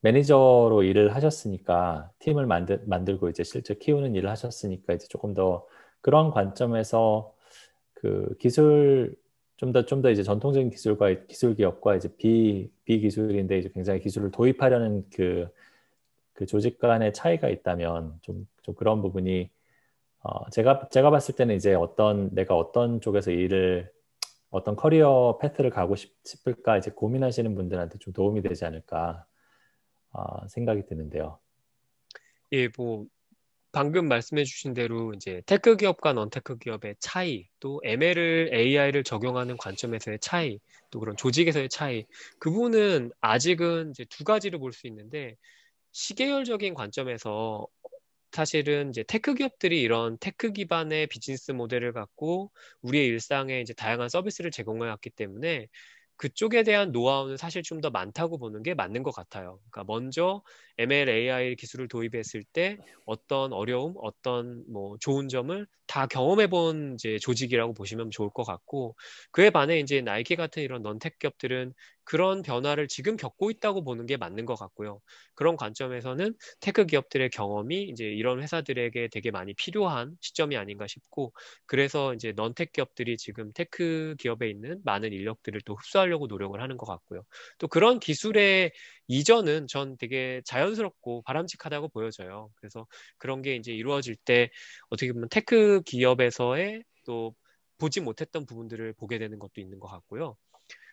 매니저로 일을 하셨으니까, 팀을 만들, 만들고 이제 실제 키우는 일을 하셨으니까, 이제 조금 더 그런 관점에서 그 기술, 좀 더, 좀 더 이제 전통적인 기술과 기술 기업과 이제 비, 비기술인데 이제 굉장히 기술을 도입하려는 그, 그 조직 간의 차이가 있다면, 좀, 좀 그런 부분이, 어, 제가, 제가 봤을 때는 이제 어떤, 내가 어떤 쪽에서 일을, 어떤 커리어 패스를 가고 싶, 싶을까, 이제 고민하시는 분들한테 좀 도움이 되지 않을까 어, 생각이 드는데요. 예, 뭐 방금 말씀해 주신 대로 이제 테크 기업과 넌테크 기업의 차이, 또 엠엘을 에이아이를 적용하는 관점에서의 차이, 또 그런 조직에서의 차이, 그 부분은 아직은 이제 두 가지를 볼 수 있는데, 시계열적인 관점에서 사실은 이제 테크 기업들이 이런 테크 기반의 비즈니스 모델을 갖고 우리의 일상에 이제 다양한 서비스를 제공해 왔기 때문에 그쪽에 대한 노하우는 사실 좀 더 많다고 보는 게 맞는 것 같아요. 그러니까 먼저 엠엘, 에이아이 기술을 도입했을 때 어떤 어려움, 어떤 뭐 좋은 점을 다 경험해본 이제 조직이라고 보시면 좋을 것 같고, 그에 반해 이제 나이키 같은 이런 넌테크 기업들은 그런 변화를 지금 겪고 있다고 보는 게 맞는 것 같고요. 그런 관점에서는 테크 기업들의 경험이 이제 이런 회사들에게 되게 많이 필요한 시점이 아닌가 싶고, 그래서 이제 넌테크 기업들이 지금 테크 기업에 있는 많은 인력들을 또 흡수하려고 노력을 하는 것 같고요. 또 그런 기술의 이전은 전 되게 자연스럽고 바람직하다고 보여져요. 그래서 그런 게 이제 이루어질 때 어떻게 보면 테크 기업에서의 또 보지 못했던 부분들을 보게 되는 것도 있는 것 같고요.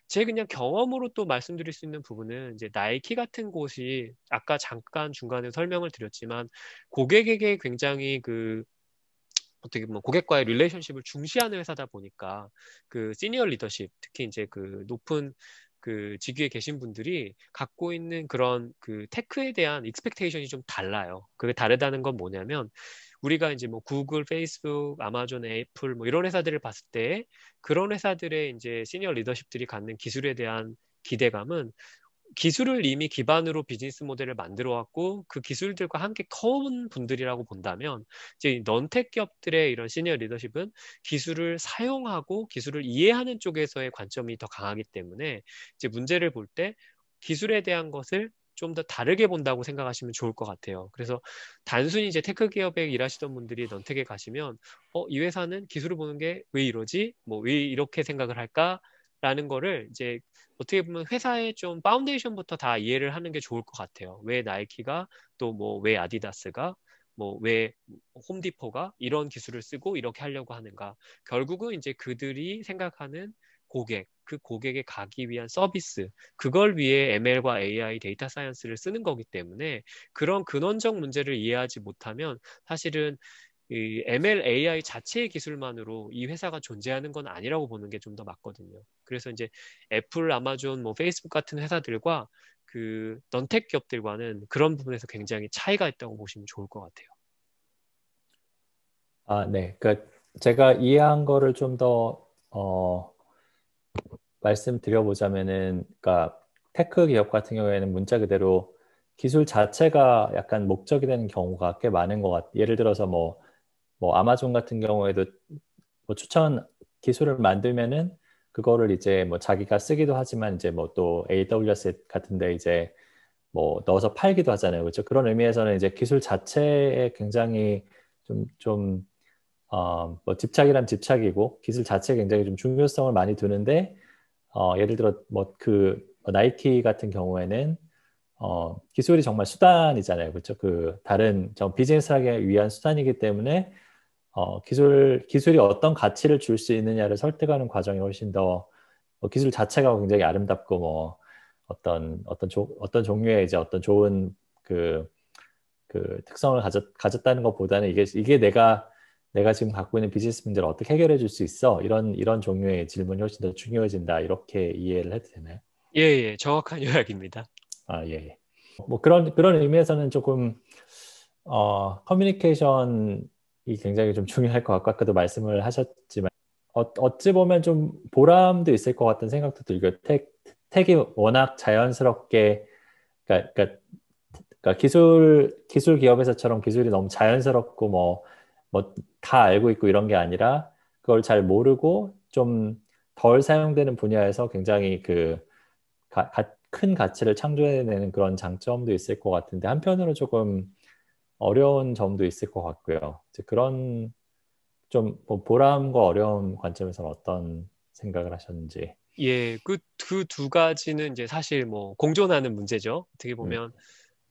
제 그냥 경험으로 또 말씀드릴 수 있는 부분은, 이제 나이키 같은 곳이 아까 잠깐 중간에 설명을 드렸지만 고객에게 굉장히 그 어떻게 보면 고객과의 릴레이션십을 중시하는 회사다 보니까 그 시니어 리더십, 특히 이제 그 높은 그 직위에 계신 분들이 갖고 있는 그런 그 테크에 대한 익스펙테이션이 좀 달라요. 그게 다르다는 건 뭐냐면, 우리가 이제 뭐 구글, 페이스북, 아마존, 애플 뭐 이런 회사들을 봤을 때 그런 회사들의 이제 시니어 리더십들이 갖는 기술에 대한 기대감은, 기술을 이미 기반으로 비즈니스 모델을 만들어 왔고 그 기술들과 함께 커온 분들이라고 본다면, 이제 넌텍 기업들의 이런 시니어 리더십은 기술을 사용하고 기술을 이해하는 쪽에서의 관점이 더 강하기 때문에 이제 문제를 볼 때 기술에 대한 것을 좀 더 다르게 본다고 생각하시면 좋을 것 같아요. 그래서 단순히 이제 테크 기업에 일하시던 분들이 넌텍에 가시면 어, 이 회사는 기술을 보는 게 왜 이러지? 뭐 왜 이렇게 생각을 할까? 라는 거를 이제 어떻게 보면 회사의 좀 파운데이션부터 다 이해를 하는 게 좋을 것 같아요. 왜 나이키가, 또 뭐 왜 아디다스가, 뭐 왜 홈디포가 이런 기술을 쓰고 이렇게 하려고 하는가. 결국은 이제 그들이 생각하는 고객, 그 고객에 가기 위한 서비스, 그걸 위해 엠엘과 에이아이, 데이터 사이언스를 쓰는 거기 때문에 그런 근원적 문제를 이해하지 못하면 사실은 이 엠엘, 에이아이 자체의 기술만으로 이 회사가 존재하는 건 아니라고 보는 게 좀 더 맞거든요. 그래서 이제 애플, 아마존, 뭐 페이스북 같은 회사들과 그 넌텍 기업들과는 그런 부분에서 굉장히 차이가 있다고 보시면 좋을 것 같아요. 아, 네. 그러니까 제가 이해한 거를 좀 더 어, 말씀드려보자면은, 그러니까 테크 기업 같은 경우에는 문자 그대로 기술 자체가 약간 목적이 되는 경우가 꽤 많은 것 같아요. 예를 들어서 뭐 뭐 아마존 같은 경우에도 뭐 추천 기술을 만들면은 그거를 이제 뭐 자기가 쓰기도 하지만 이제 뭐 또 에이더블유에스 같은데 이제 뭐 넣어서 팔기도 하잖아요, 그렇죠? 그런 의미에서는 이제 기술 자체에 굉장히 좀 좀 어 뭐 집착이란 집착이고 기술 자체에 굉장히 좀 중요성을 많이 두는데, 어 예를 들어 뭐 그 나이키 같은 경우에는 어 기술이 정말 수단이잖아요, 그렇죠? 그 다른 저 비즈니스하기 위한 수단이기 때문에 어, 기술, 기술이 어떤 가치를 줄 수 있느냐를 설득하는 과정이 훨씬 더, 뭐 기술 자체가 굉장히 아름답고, 뭐, 어떤, 어떤, 조, 어떤 종류의 이제 어떤 좋은 그, 그 특성을 가졌, 가졌다는 것보다는 이게, 이게 내가, 내가 지금 갖고 있는 비즈니스 문제를 어떻게 해결해 줄 수 있어? 이런, 이런 종류의 질문이 훨씬 더 중요해진다. 이렇게 이해를 해도 되나요? 예, 예. 정확한 요약입니다. 아, 예, 예. 뭐 그런, 그런 의미에서는 조금, 어, 커뮤니케이션, 이 굉장히 좀 중요할 것 같고, 아까도 말씀을 하셨지만 어, 어찌 보면 좀 보람도 있을 것 같은 생각도 들고요. 택, 택이 워낙 자연스럽게, 그러니까, 그러니까, 그러니까 기술 기술 기업에서처럼 기술이 너무 자연스럽고 뭐 뭐 다 알고 있고 이런 게 아니라, 그걸 잘 모르고 좀 덜 사용되는 분야에서 굉장히 그 가, 가, 큰 가치를 창조해내는 그런 장점도 있을 것 같은데, 한편으로 조금 어려운 점도 있을 것 같고요. 이제 그런 좀 뭐 보람과 어려움 관점에서는 어떤 생각을 하셨는지. 예, 그 그 두 가지는 이제 사실 뭐 공존하는 문제죠. 어떻게 보면 음.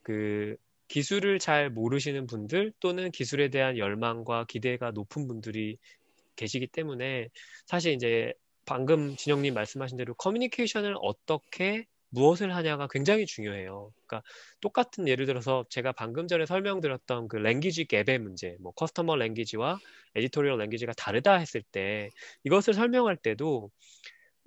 그 기술을 잘 모르시는 분들, 또는 기술에 대한 열망과 기대가 높은 분들이 계시기 때문에, 사실 이제 방금 진영님 말씀하신 대로 커뮤니케이션을 어떻게 무엇을 하냐가 굉장히 중요해요. 그러니까 똑같은, 예를 들어서 제가 방금 전에 설명드렸던 그 랭귀지 갭의 문제, 뭐 커스터머 랭귀지와 에디토리얼 랭귀지가 다르다 했을 때, 이것을 설명할 때도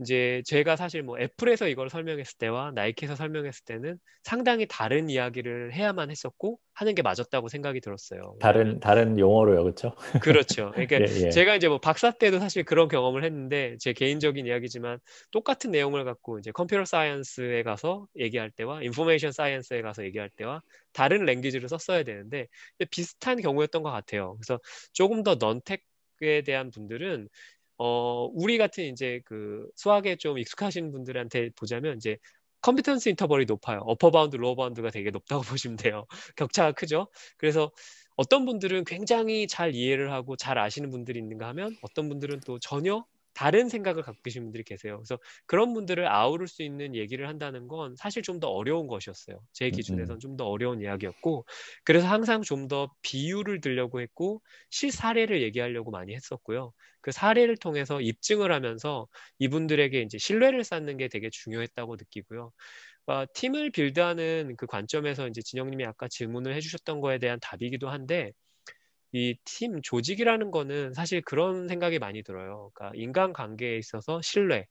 이제 제가 사실 뭐 애플에서 이걸 설명했을 때와 나이키에서 설명했을 때는 상당히 다른 이야기를 해야만 했었고 하는 게 맞았다고 생각이 들었어요. 다른 다른 용어로요, 그렇죠? 그렇죠. 그러니까 예, 예. 제가 이제 뭐 박사 때도 사실 그런 경험을 했는데, 제 개인적인 이야기지만 똑같은 내용을 갖고 이제 컴퓨터 사이언스에 가서 얘기할 때와 인포메이션 사이언스에 가서 얘기할 때와 다른 랭귀지를 썼어야 되는데 비슷한 경우였던 것 같아요. 그래서 조금 더 넌텍에 대한 분들은, 어, 우리 같은 이제 그 수학에 좀 익숙하신 분들한테 보자면 이제 컴피턴스 인터벌이 높아요. 어퍼 바운드, 로어 바운드가 되게 높다고 보시면 돼요. 격차가 크죠. 그래서 어떤 분들은 굉장히 잘 이해를 하고 잘 아시는 분들이 있는가 하면, 어떤 분들은 또 전혀 다른 생각을 갖고 계신 분들이 계세요. 그래서 그런 분들을 아우를 수 있는 얘기를 한다는 건 사실 좀 더 어려운 것이었어요. 제 기준에서는 좀 더 어려운 이야기였고, 그래서 항상 좀 더 비유를 들려고 했고 실사례를 얘기하려고 많이 했었고요. 그 사례를 통해서 입증을 하면서 이분들에게 이제 신뢰를 쌓는 게 되게 중요했다고 느끼고요. 팀을 빌드하는 그 관점에서 이제 진영님이 아까 질문을 해주셨던 거에 대한 답이기도 한데, 이 팀 조직이라는 거는 사실 그런 생각이 많이 들어요. 그러니까 인간관계에 있어서 신뢰,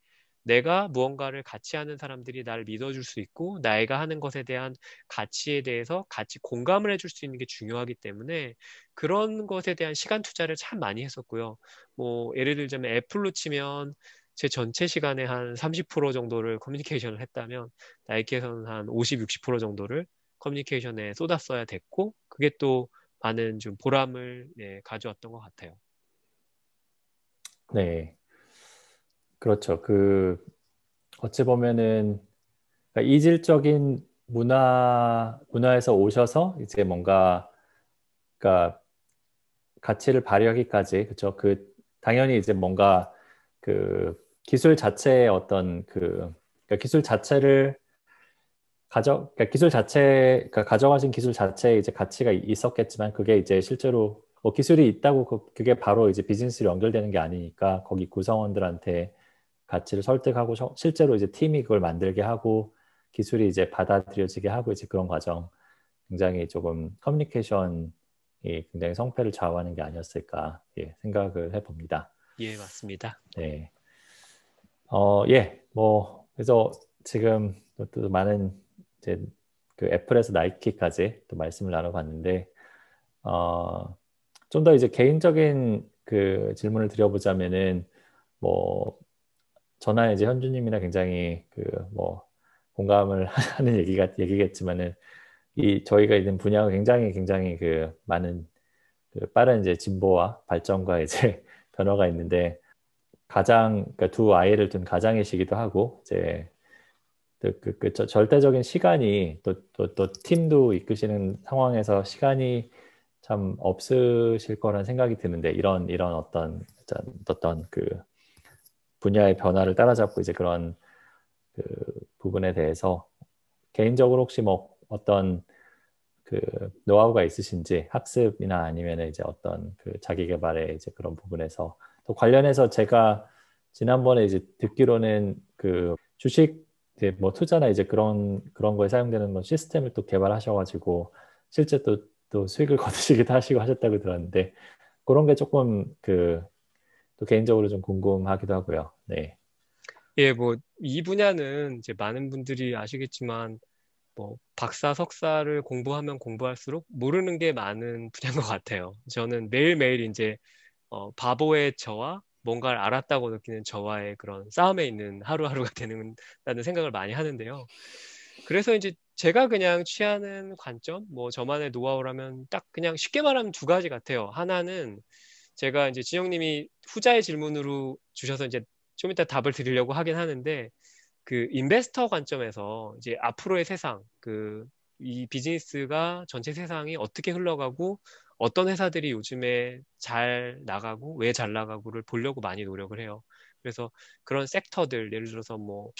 내가 무언가를 같이 하는 사람들이 나를 믿어줄 수 있고 내가 하는 것에 대한 가치에 대해서 같이 공감을 해줄 수 있는 게 중요하기 때문에 그런 것에 대한 시간 투자를 참 많이 했었고요. 뭐 예를 들자면 애플로 치면 제 전체 시간의 한 삼십 퍼센트 정도를 커뮤니케이션을 했다면 나이키에서는 한 오십, 육십 퍼센트 정도를 커뮤니케이션에 쏟았어야 됐고 그게 또 많은 좀 보람을 네, 가져왔던 것 같아요. 네, 그렇죠. 그 어찌 보면은 그러니까 이질적인 문화 문화에서 오셔서 이제 뭔가 그러니까 가치를 발휘하기까지 그렇죠. 그 당연히 이제 뭔가 그 기술 자체의 어떤 그 그러니까 기술 자체를 가져 그러니까 기술 자체 그러니까 가져가신 기술 자체에 이제 가치가 있었겠지만 그게 이제 실제로 뭐 기술이 있다고 그게 바로 이제 비즈니스로 연결되는 게 아니니까 거기 구성원들한테 가치를 설득하고 실제로 이제 팀이 그걸 만들게 하고 기술이 이제 받아들여지게 하고 이제 그런 과정 굉장히 조금 커뮤니케이션이 굉장히 성패를 좌우하는 게 아니었을까 예, 생각을 해봅니다. 예, 맞습니다. 네, 어, 예, 뭐 그래서 지금 또 많은 이제 그 애플에서 나이키까지 또 말씀을 나눠봤는데 어. 좀 더 이제 개인적인 그 질문을 드려보자면은 뭐 저나 이제 현주님이나 굉장히 그 뭐 공감을 하는 얘기가 얘기겠지만은 이 저희가 있는 분야가 굉장히 굉장히 그 많은 그 빠른 이제 진보와 발전과 이제 변화가 있는데 가장 그러니까 두 아이를 둔 가장이시기도 하고 이제 그, 그, 그 저, 절대적인 시간이 또 또 또 팀도 이끄시는 상황에서 시간이 참 없으실 거란 생각이 드는데 이런 이런 어떤 어떤 그 분야의 변화를 따라잡고 이제 그런 그 부분에 대해서 개인적으로 혹시 뭐 어떤 그 노하우가 있으신지 학습이나 아니면 이제 어떤 그 자기 개발의 이제 그런 부분에서 또 관련해서 제가 지난번에 이제 듣기로는 그 주식 이제 뭐 투자나 이제 그런 그런 거에 사용되는 뭐 시스템을 또 개발하셔가지고 실제 또 또 수익을 거두시기도 하시고 하셨다고 들었는데 그런 게 조금 그 또 개인적으로 좀 궁금하기도 하고요. 네. 예, 뭐 이 분야는 이제 많은 분들이 아시겠지만 뭐 박사, 석사를 공부하면 공부할수록 모르는 게 많은 분야인 것 같아요. 저는 매일매일 이제 어, 바보의 저와 뭔가를 알았다고 느끼는 저와의 그런 싸움에 있는 하루하루가 되는다는 생각을 많이 하는데요. 그래서 이제 제가 그냥 취하는 관점, 뭐 저만의 노하우라면 딱 그냥 쉽게 말하면 두 가지 같아요. 하나는 제가 이제 진영님이 후자의 질문으로 주셔서 이제 좀 이따 답을 드리려고 하긴 하는데 그 인베스터 관점에서 이제 앞으로의 세상, 그 이 비즈니스가 전체 세상이 어떻게 흘러가고 어떤 회사들이 요즘에 잘 나가고 왜 잘 나가고를 보려고 많이 노력을 해요. 그래서 그런 섹터들, 예를 들어서 뭐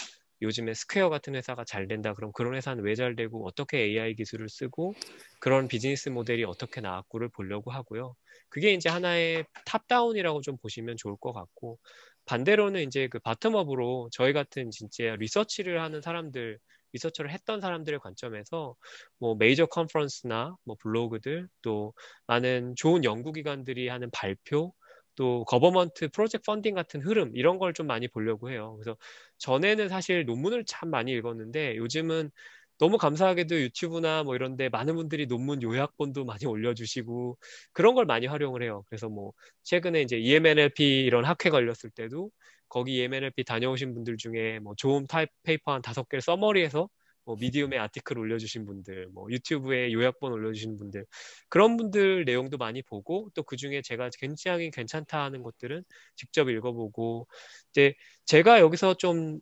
요즘에 스퀘어 같은 회사가 잘 된다. 그럼 그런 회사는 왜 잘 되고 어떻게 에이아이 기술을 쓰고 그런 비즈니스 모델이 어떻게 나왔고를 보려고 하고요. 그게 이제 하나의 탑다운이라고 좀 보시면 좋을 것 같고 반대로는 이제 그 바텀업으로 저희 같은 진짜 리서치를 하는 사람들, 리서처를 했던 사람들의 관점에서 뭐 메이저 컨퍼런스나 뭐 블로그들 또 많은 좋은 연구기관들이 하는 발표 또 거버먼트 프로젝트 펀딩 같은 흐름 이런 걸 좀 많이 보려고 해요. 그래서 전에는 사실 논문을 참 많이 읽었는데 요즘은 너무 감사하게도 유튜브나 뭐 이런 데 많은 분들이 논문 요약본도 많이 올려주시고 그런 걸 많이 활용을 해요. 그래서 뭐 최근에 이제 이엠엔엘피 이런 학회 걸렸을 때도 거기 이엠엔엘피 다녀오신 분들 중에 뭐 조음 타입 페이퍼 한 다섯 개를 서머리해서 뭐 미디움에 아티클 올려주신 분들, 뭐 유튜브에 요약본 올려주신 분들 그런 분들 내용도 많이 보고 또 그중에 제가 굉장히 괜찮다 하는 것들은 직접 읽어보고 이제 제가 여기서 좀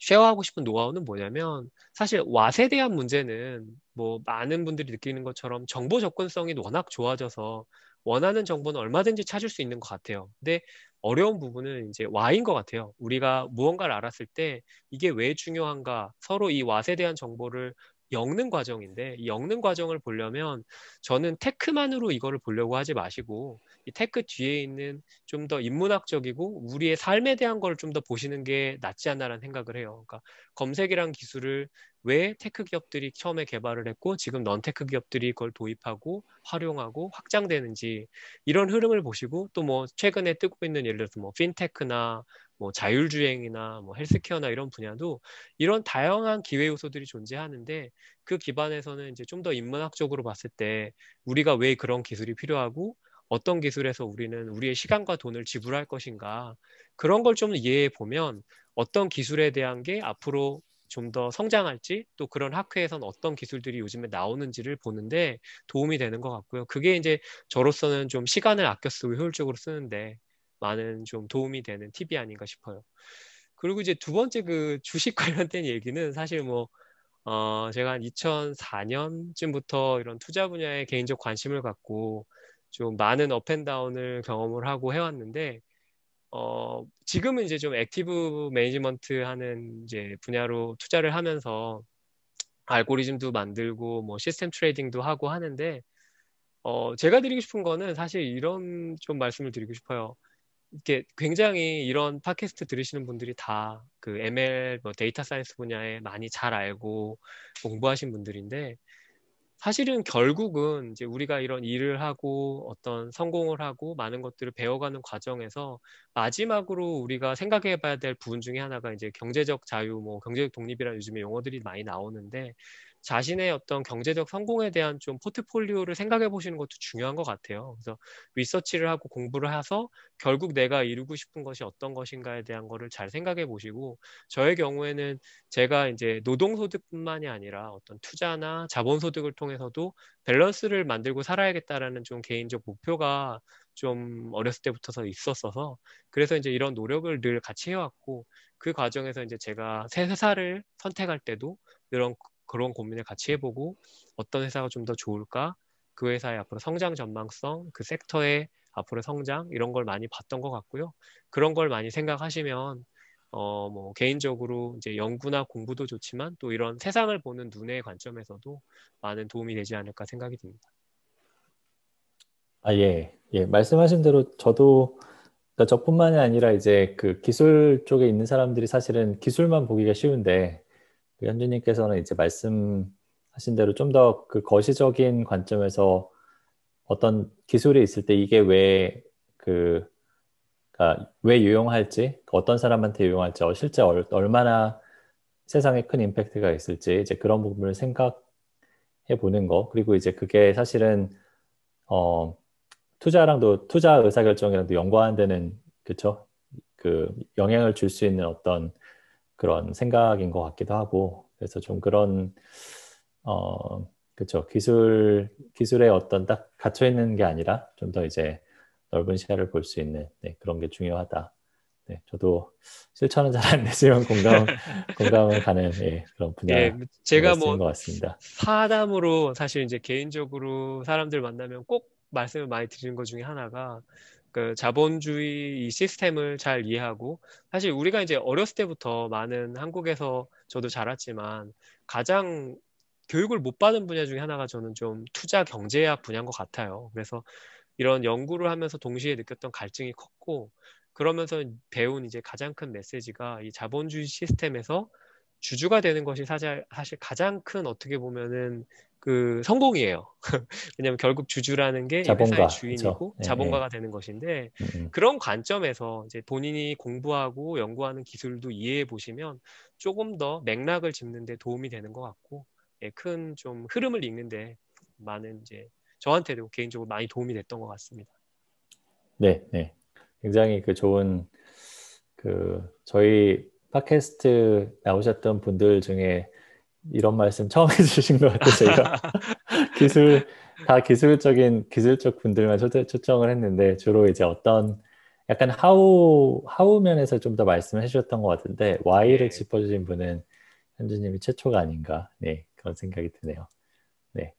쉐어하고 싶은 노하우는 뭐냐면 사실 왓에 대한 문제는 뭐 많은 분들이 느끼는 것처럼 정보 접근성이 워낙 좋아져서 원하는 정보는 얼마든지 찾을 수 있는 것 같아요. 근데 어려운 부분은 이제 와인 것 같아요. 우리가 무언가를 알았을 때 이게 왜 중요한가 서로 이 왓에 대한 정보를 엮는 과정인데 이 엮는 과정을 보려면 저는 테크만으로 이거를 보려고 하지 마시고 이 테크 뒤에 있는 좀 더 인문학적이고 우리의 삶에 대한 걸 좀 더 보시는 게 낫지 않나라는 생각을 해요. 그러니까 검색이란 기술을 왜 테크 기업들이 처음에 개발을 했고 지금 넌테크 기업들이 그걸 도입하고 활용하고 확장되는지 이런 흐름을 보시고 또 뭐 최근에 뜨고 있는 예를 들어서 뭐 핀테크나 뭐 자율주행이나 뭐 헬스케어나 이런 분야도 이런 다양한 기회 요소들이 존재하는데, 그 기반에서는 이제 좀 더 인문학적으로 봤을 때 우리가 왜 그런 기술이 필요하고 어떤 기술에서 우리는 우리의 시간과 돈을 지불할 것인가, 그런 걸 좀 이해해 보면 어떤 기술에 대한 게 앞으로 좀 더 성장할지, 또 그런 학회에선 어떤 기술들이 요즘에 나오는지를 보는데 도움이 되는 것 같고요. 그게 이제 저로서는 좀 시간을 아껴 쓰고 효율적으로 쓰는데 많은 좀 도움이 되는 팁이 아닌가 싶어요. 그리고 이제 두 번째 그 주식 관련된 얘기는 사실 뭐 어 제가 한 이천사 년쯤부터 이런 투자 분야에 개인적 관심을 갖고 좀 많은 업앤다운을 경험을 하고 해왔는데, 어, 지금은 이제 좀 액티브 매니지먼트 하는 이제 분야로 투자를 하면서 알고리즘도 만들고 뭐 시스템 트레이딩도 하고 하는데, 어, 제가 드리고 싶은 거는 사실 이런 좀 말씀을 드리고 싶어요. 이렇게 굉장히 이런 팟캐스트 들으시는 분들이 다 그 엠엘, 뭐 데이터 사이언스 분야에 많이 잘 알고 공부하신 분들인데, 사실은 결국은 이제 우리가 이런 일을 하고 어떤 성공을 하고 많은 것들을 배워가는 과정에서 마지막으로 우리가 생각해 봐야 될 부분 중에 하나가 이제 경제적 자유, 뭐 경제적 독립이라는 요즘에 용어들이 많이 나오는데, 자신의 어떤 경제적 성공에 대한 좀 포트폴리오를 생각해 보시는 것도 중요한 것 같아요. 그래서 리서치를 하고 공부를 해서 결국 내가 이루고 싶은 것이 어떤 것인가에 대한 거를 잘 생각해 보시고, 저의 경우에는 제가 이제 노동소득뿐만이 아니라 어떤 투자나 자본소득을 통해서도 밸런스를 만들고 살아야겠다라는 좀 개인적 목표가 좀 어렸을 때부터서 있었어서, 그래서 이제 이런 노력을 늘 같이 해왔고, 그 과정에서 이제 제가 새 회사를 선택할 때도 이런 그런 고민을 같이 해보고, 어떤 회사가 좀 더 좋을까, 그 회사의 앞으로 성장 전망성, 그 섹터의 앞으로 성장, 이런 걸 많이 봤던 것 같고요. 그런 걸 많이 생각하시면 어 뭐 개인적으로 이제 연구나 공부도 좋지만 또 이런 세상을 보는 눈의 관점에서도 많은 도움이 되지 않을까 생각이 듭니다. 아, 예, 예, 말씀하신 대로 저도, 그러니까 저뿐만이 아니라 이제 그 기술 쪽에 있는 사람들이 사실은 기술만 보기가 쉬운데, 현준님께서는 이제 말씀하신 대로 좀 더 그 거시적인 관점에서 어떤 기술이 있을 때 이게 왜 그, 그러니까 왜 유용할지, 어떤 사람한테 유용할지, 실제 얼, 얼마나 세상에 큰 임팩트가 있을지, 이제 그런 부분을 생각해 보는 거. 그리고 이제 그게 사실은 어, 투자랑도, 투자 의사결정이랑도 연관되는, 그쵸? 그 영향을 줄 수 있는 어떤 그런 생각인 것 같기도 하고, 그래서 좀 그런 어 그렇죠, 기술 기술의 어떤 딱 갇혀 있는 게 아니라 좀 더 이제 넓은 시야를 볼 수 있는, 네, 그런 게 중요하다. 네, 저도 실천은 잘 안 되지만 공감 공감을 가는, 예, 그런 분야. 예, 제가 뭐 것 같습니다. 사담으로 사실 이제 개인적으로 사람들 만나면 꼭 말씀을 많이 드리는 것 중에 하나가, 그 자본주의 이 시스템을 잘 이해하고, 사실 우리가 이제 어렸을 때부터 많은, 한국에서 저도 자랐지만 가장 교육을 못 받은 분야 중에 하나가 저는 좀 투자 경제학 분야인 것 같아요. 그래서 이런 연구를 하면서 동시에 느꼈던 갈증이 컸고, 그러면서 배운 이제 가장 큰 메시지가, 이 자본주의 시스템에서 주주가 되는 것이 사실 사실 가장 큰, 어떻게 보면은 그 성공이에요. 왜냐하면 결국 주주라는 게 자본가, 회사의 주인이고, 그렇죠, 자본가가, 네, 되는 것인데, 음. 그런 관점에서 이제 본인이 공부하고 연구하는 기술도 이해해 보시면 조금 더 맥락을 짚는 데 도움이 되는 것 같고, 예, 큰 좀 흐름을 읽는 데 많은, 이제 저한테도 개인적으로 많이 도움이 됐던 것 같습니다. 네, 네, 굉장히 그 좋은, 그 저희 팟캐스트 나오셨던 분들 중에 이런 말씀 처음 해주신 것 같아서 제가 기술, 다 기술적인, 기술적 분들만 초청을 했는데, 주로 이제 어떤 약간 하우, 하우 면에서 좀 더 말씀을 해주셨던 것 같은데, 와이를 짚어주신 분은 현준님이 최초가 아닌가, 네, 그런 생각이 드네요. 네.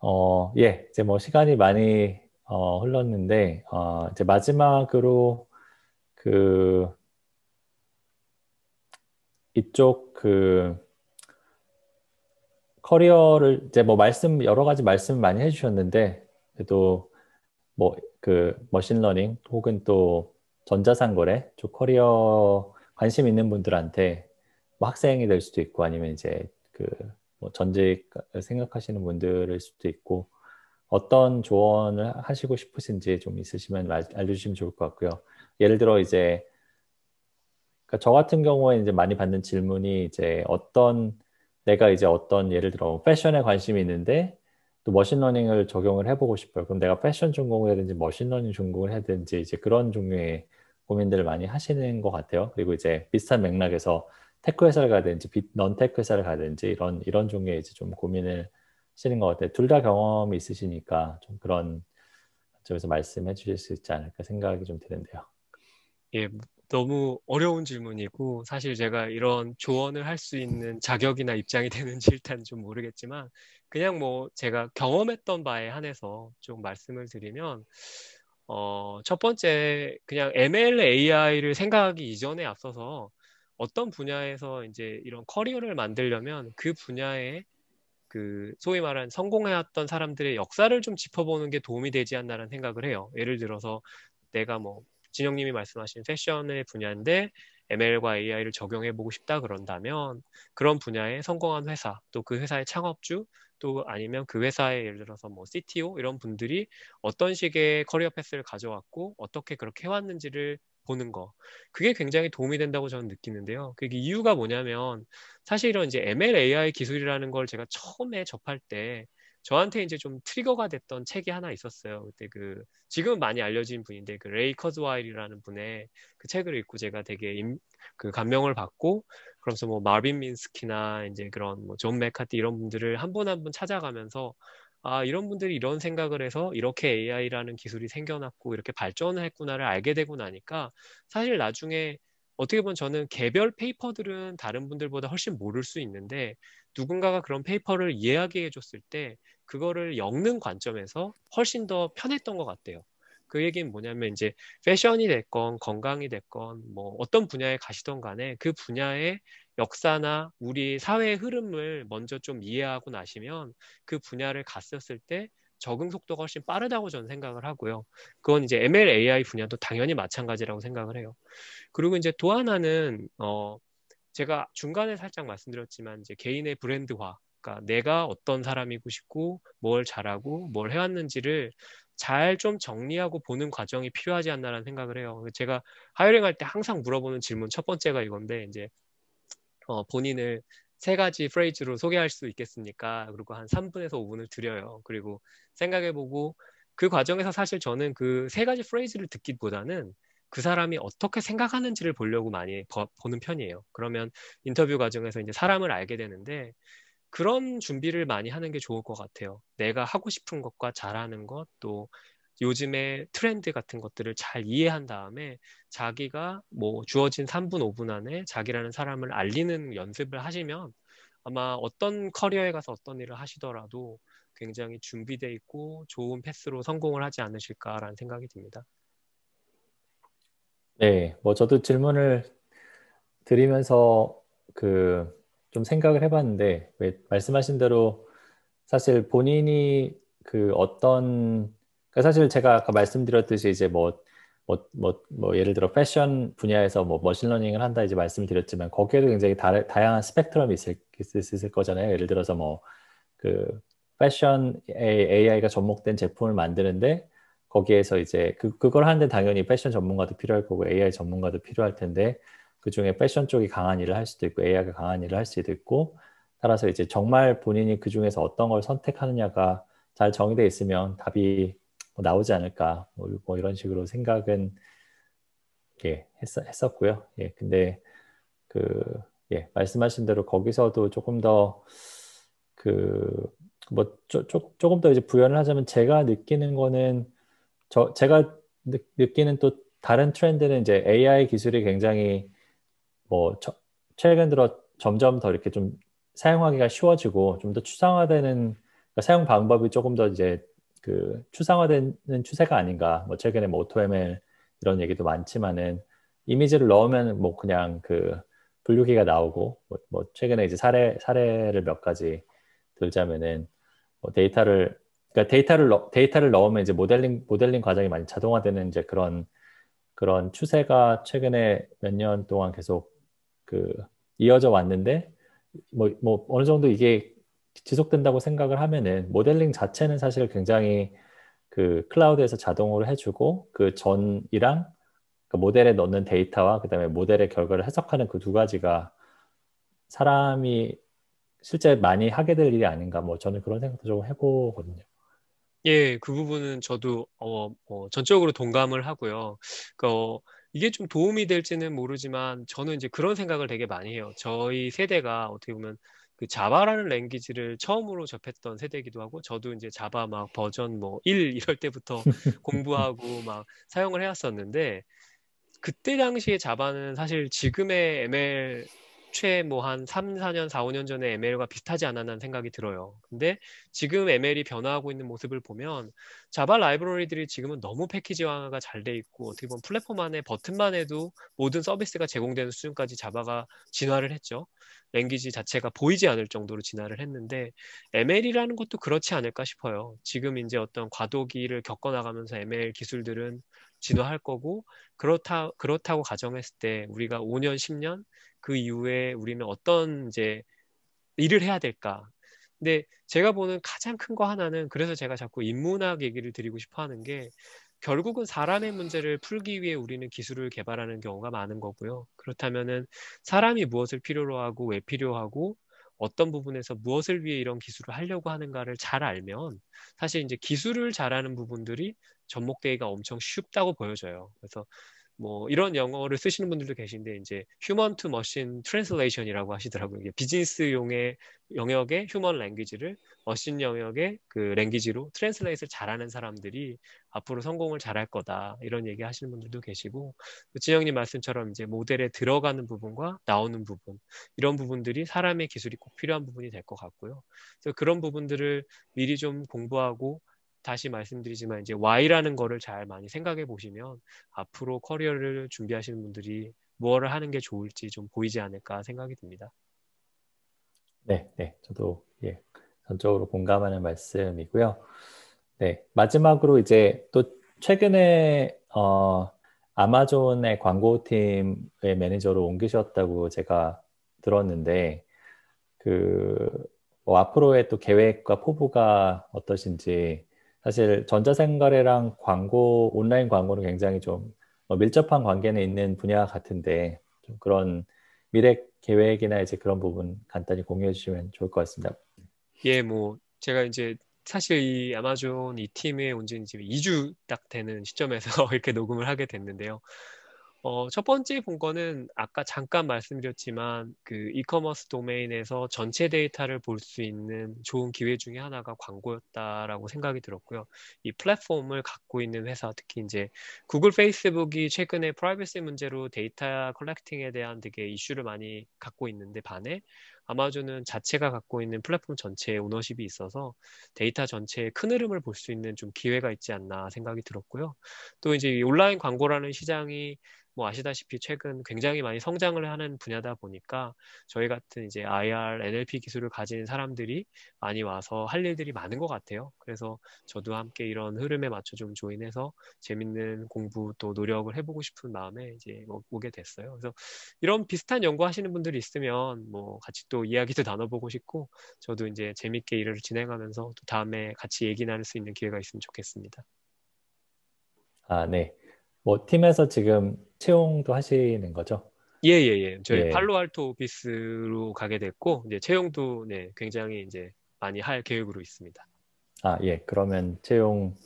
어, 예, 이제 뭐 시간이 많이 어, 흘렀는데, 어, 이제 마지막으로 그, 이쪽 그, 커리어를 이제 뭐 말씀 여러 가지 말씀 많이 해주셨는데, 그래도 뭐 그 머신러닝 혹은 또 전자상거래 쪽 커리어 관심 있는 분들한테 뭐 학생이 될 수도 있고, 아니면 이제 그 뭐 전직 생각하시는 분들일 수도 있고, 어떤 조언을 하시고 싶으신지 좀 있으시면 말, 알려주시면 좋을 것 같고요. 예를 들어 이제 그러니까 저 같은 경우에 이제 많이 받는 질문이 이제 어떤 내가 이제 어떤 예를 들어 패션에 관심이 있는데 또 머신러닝을 적용을 해보고 싶어요. 그럼 내가 패션 전공을 해든지 머신러닝 전공을 해든지 이제 그런 종류의 고민들을 많이 하시는 것 같아요. 그리고 이제 비슷한 맥락에서 테크 회사를 가든지 넌테크 회사를 가든지 이런 이런 종류의 이제 좀 고민을 하시는 것 같아요. 둘 다 경험이 있으시니까 좀 그런 점에서 말씀해 주실 수 있지 않을까 생각이 좀 드는데요. 예, 너무 어려운 질문이고 사실 제가 이런 조언을 할 수 있는 자격이나 입장이 되는지 일단 좀 모르겠지만 그냥 뭐 제가 경험했던 바에 한해서 좀 말씀을 드리면 어, 첫 번째 그냥 엠엘 에이아이를 생각하기 이전에 앞서서 어떤 분야에서 이제 이런 커리어를 만들려면 그 분야에 그 소위 말하는 성공해왔던 사람들의 역사를 좀 짚어보는 게 도움이 되지 않나라는 생각을 해요. 예를 들어서 내가 뭐 진영님이 말씀하신 패션의 분야인데 엠엘과 에이아이를 적용해보고 싶다 그런다면 그런 분야에 성공한 회사, 또 그 회사의 창업주, 또 아니면 그 회사의 예를 들어서 뭐 씨티오 이런 분들이 어떤 식의 커리어 패스를 가져왔고 어떻게 그렇게 해왔는지를 보는 거. 그게 굉장히 도움이 된다고 저는 느끼는데요. 그게 이유가 뭐냐면 사실 이런 이제 엠엘 에이아이 기술이라는 걸 제가 처음에 접할 때 저한테 이제 좀 트리거가 됐던 책이 하나 있었어요. 그때 그, 지금은 많이 알려진 분인데, 그 레이 커즈와일이라는 분의 그 책을 읽고 제가 되게 임, 그 감명을 받고, 그러면서 뭐 마빈 민스키나 이제 그런 뭐 존 맥카티 이런 분들을 한 분 한 분 찾아가면서, 아, 이런 분들이 이런 생각을 해서 이렇게 에이아이라는 기술이 생겨났고, 이렇게 발전을 했구나를 알게 되고 나니까, 사실 나중에 어떻게 보면 저는 개별 페이퍼들은 다른 분들보다 훨씬 모를 수 있는데 누군가가 그런 페이퍼를 이해하게 해줬을 때 그거를 엮는 관점에서 훨씬 더 편했던 것 같아요. 그 얘기는 뭐냐면 이제 패션이 됐건 건강이 됐건 뭐 어떤 분야에 가시던 간에 그 분야의 역사나 우리 사회의 흐름을 먼저 좀 이해하고 나시면 그 분야를 갔었을 때 적응 속도가 훨씬 빠르다고 저는 생각을 하고요. 그건 이제 엠엘 에이아이 분야도 당연히 마찬가지라고 생각을 해요. 그리고 이제 또 하나는 어 제가 중간에 살짝 말씀드렸지만 이제 개인의 브랜드화, 그러니까 내가 어떤 사람이고 싶고 뭘 잘하고 뭘 해왔는지를 잘 좀 정리하고 보는 과정이 필요하지 않나라는 생각을 해요. 제가 하이어링 할 때 항상 물어보는 질문 첫 번째가 이건데 이제 어 본인을 세 가지 프레이즈로 소개할 수 있겠습니까? 그리고 한 삼 분에서 오 분을 드려요. 그리고 생각해보고 그 과정에서 사실 저는 그 세 가지 프레이즈를 듣기보다는 그 사람이 어떻게 생각하는지를 보려고 많이 버, 보는 편이에요. 그러면 인터뷰 과정에서 이제 사람을 알게 되는데 그런 준비를 많이 하는 게 좋을 것 같아요. 내가 하고 싶은 것과 잘하는 것, 또 요즘의 트렌드 같은 것들을 잘 이해한 다음에 자기가 뭐 주어진 삼 분, 오 분 안에 자기라는 사람을 알리는 연습을 하시면 아마 어떤 커리어에 가서 어떤 일을 하시더라도 굉장히 준비되어 있고 좋은 패스로 성공을 하지 않으실까라는 생각이 듭니다. 네, 뭐 저도 질문을 드리면서 그 좀 생각을 해봤는데 왜 말씀하신 대로 사실 본인이 그 어떤 그러니까 사실 제가 아까 말씀드렸듯이 이제 뭐, 뭐, 뭐, 뭐, 예를 들어 패션 분야에서 뭐 머신러닝을 한다 이제 말씀드렸지만 거기에도 굉장히 다, 다양한 스펙트럼이 있을, 있을 거잖아요. 예를 들어서 뭐, 그 패션에 에이아이가 접목된 제품을 만드는데 거기에서 이제 그, 그걸 하는데 당연히 패션 전문가도 필요할 거고 에이아이 전문가도 필요할 텐데 그 중에 패션 쪽이 강한 일을 할 수도 있고 에이아이가 강한 일을 할 수도 있고 따라서 이제 정말 본인이 그 중에서 어떤 걸 선택하느냐가 잘 정의되어 있으면 답이 나오지 않을까 뭐 이런 식으로 생각은 예 했었, 했었고요. 예 근데 그 예 말씀하신 대로 거기서도 조금 더 그 뭐 조금 더 이제 부연을 하자면 제가 느끼는 거는 저 제가 느, 느끼는 또 다른 트렌드는 이제 에이아이 기술이 굉장히 뭐 처, 최근 들어 점점 더 이렇게 좀 사용하기가 쉬워지고 좀 더 추상화되는 그러니까 사용 방법이 조금 더 이제 그 추상화되는 추세가 아닌가. 뭐 최근에 뭐 오토엠엘 이런 얘기도 많지만은 이미지를 넣으면 뭐 그냥 그 분류기가 나오고 뭐, 뭐 최근에 이제 사례 사례를 몇 가지 들자면은 뭐 데이터를 그러니까 데이터를 넣, 데이터를 넣으면 이제 모델링 모델링 과정이 많이 자동화되는 이제 그런 그런 추세가 최근에 몇 년 동안 계속 그 이어져 왔는데 뭐 뭐 어느 정도 이게 지속된다고 생각을 하면은 모델링 자체는 사실 굉장히 그 클라우드에서 자동으로 해주고 그 전이랑 그러니까 모델에 넣는 데이터와 그다음에 모델의 결과를 해석하는 그 두 가지가 사람이 실제 많이 하게 될 일이 아닌가, 뭐 저는 그런 생각도 좀 해보거든요. 예, 그 부분은 저도 어, 어, 전적으로 동감을 하고요. 그, 어, 이게 좀 도움이 될지는 모르지만 저는 이제 그런 생각을 되게 많이 해요. 저희 세대가 어떻게 보면 그 자바라는 랭귀지를 처음으로 접했던 세대이기도 하고, 저도 이제 자바 막 버전 뭐 일 이럴 때부터 공부하고 막 사용을 해왔었는데, 그때 당시에 자바는 사실 지금의 엠엘 최 뭐 한 삼, 사 년, 사, 오 년 전에 엠엘과 비슷하지 않았나는 생각이 들어요. 근데 지금 엠엘이 변화하고 있는 모습을 보면 자바 라이브러리들이 지금은 너무 패키지화가 잘 돼 있고, 어떻게 보면 플랫폼 안에 버튼만 해도 모든 서비스가 제공되는 수준까지 자바가 진화를 했죠. 랭귀지 자체가 보이지 않을 정도로 진화를 했는데, 엠엘이라는 것도 그렇지 않을까 싶어요. 지금 이제 어떤 과도기를 겪어나가면서 엠엘 기술들은 진화할 거고, 그렇다, 그렇다고 가정했을 때 우리가 오 년, 십 년 그 이후에 우리는 어떤 이제 일을 해야 될까. 근데 제가 보는 가장 큰 거 하나는, 그래서 제가 자꾸 인문학 얘기를 드리고 싶어 하는 게, 결국은 사람의 문제를 풀기 위해 우리는 기술을 개발하는 경우가 많은 거고요. 그렇다면은 사람이 무엇을 필요로 하고 왜 필요하고 어떤 부분에서 무엇을 위해 이런 기술을 하려고 하는가를 잘 알면 사실 이제 기술을 잘하는 부분들이 접목되기가 엄청 쉽다고 보여져요. 그래서 뭐 이런 영어를 쓰시는 분들도 계신데, 이제 휴먼 투 머신 트랜슬레이션이라고 하시더라고요. 이게 비즈니스용의 영역의 휴먼 랭귀지를 머신 영역의 그 랭귀지로 트랜슬레이트를 잘하는 사람들이 앞으로 성공을 잘할 거다, 이런 얘기 하시는 분들도 계시고, 진영님 말씀처럼 이제 모델에 들어가는 부분과 나오는 부분, 이런 부분들이 사람의 기술이 꼭 필요한 부분이 될 것 같고요. 그래서 그런 부분들을 미리 좀 공부하고, 다시 말씀드리지만 이제 Y라는 거를 잘 많이 생각해 보시면 앞으로 커리어를 준비하시는 분들이 무엇을 하는 게 좋을지 좀 보이지 않을까 생각이 듭니다. 네, 네, 저도 예, 전적으로 공감하는 말씀이고요. 네, 마지막으로 이제 또 최근에 어, 아마존의 광고팀의 매니저로 옮기셨다고 제가 들었는데, 그 뭐 앞으로의 또 계획과 포부가 어떠신지. 사실 전자상거래랑 광고, 온라인 광고는 굉장히 좀 밀접한 관계는 있는 분야 같은데, 좀 그런 미래 계획이나 이제 그런 부분 간단히 공유해 주시면 좋을 것 같습니다. 예, 뭐 제가 이제 사실 이 아마존 이 팀에 온 지 이제 이 주 딱 되는 시점에서 이렇게 녹음을 하게 됐는데요. 어, 첫 번째 본 거는 아까 잠깐 말씀드렸지만 그 이커머스 도메인에서 전체 데이터를 볼 수 있는 좋은 기회 중에 하나가 광고였다라고 생각이 들었고요. 이 플랫폼을 갖고 있는 회사, 특히 이제 구글, 페이스북이 최근에 프라이버시 문제로 데이터 컬렉팅에 대한 되게 이슈를 많이 갖고 있는데, 반해 아마존은 자체가 갖고 있는 플랫폼 전체에 오너십이 있어서 데이터 전체의 큰 흐름을 볼 수 있는 좀 기회가 있지 않나 생각이 들었고요. 또 이제 온라인 광고라는 시장이 뭐 아시다시피 최근 굉장히 많이 성장을 하는 분야다 보니까 저희 같은 이제 아이알, 엔엘피 기술을 가진 사람들이 많이 와서 할 일들이 많은 것 같아요. 그래서 저도 함께 이런 흐름에 맞춰 좀 조인해서 재밌는 공부 또 노력을 해보고 싶은 마음에 이제 오게 됐어요. 그래서 이런 비슷한 연구하시는 분들이 있으면 뭐 같이 또 이야기도 나눠보고 싶고, 저도 이제 재밌게 일을 진행하면서 또 다음에 같이 얘기 나눌 수 있는 기회가 있으면 좋겠습니다. 아, 네. 뭐 팀에서 지금 채용도 하시는 거죠? 예, 예, 예. 저희 예. 팔로알토 오피스로 가게 됐고, 이제 채용도 네, 굉장히 이제 많이 할 계획으로 있습니다. 아, 예. 그러면 채용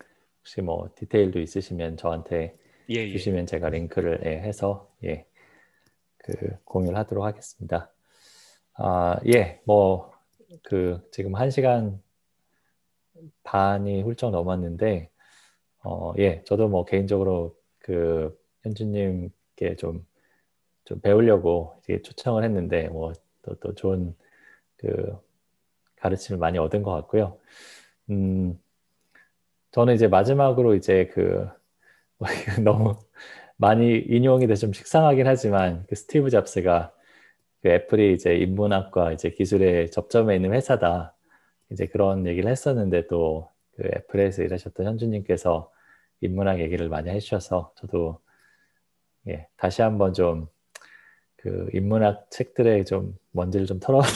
혹시 뭐 디테일도 있으시면 저한테 예, 예. 주시면 제가 링크를 예, 해서 예, 그 공유를 하도록 하겠습니다. 아, 예. 뭐 그 지금 한 시간 반이 훌쩍 넘었는데, 어, 예. 저도 뭐 개인적으로 그 현준님께 좀, 좀 배우려고 이렇게 초청을 했는데, 뭐, 또, 또 좋은 그 가르침을 많이 얻은 것 같고요. 음, 저는 이제 마지막으로 이제 그, 뭐 너무 많이 인용이 돼서 좀 식상하긴 하지만, 그 스티브 잡스가 그 애플이 이제 인문학과 이제 기술의 접점에 있는 회사다, 이제 그런 얘기를 했었는데, 또 그 애플에서 일하셨던 현준님께서 인문학 얘기를 많이 해주셔서 저도 예, 다시 한번 좀 그 인문학 책들의 좀 먼지를 좀 털어서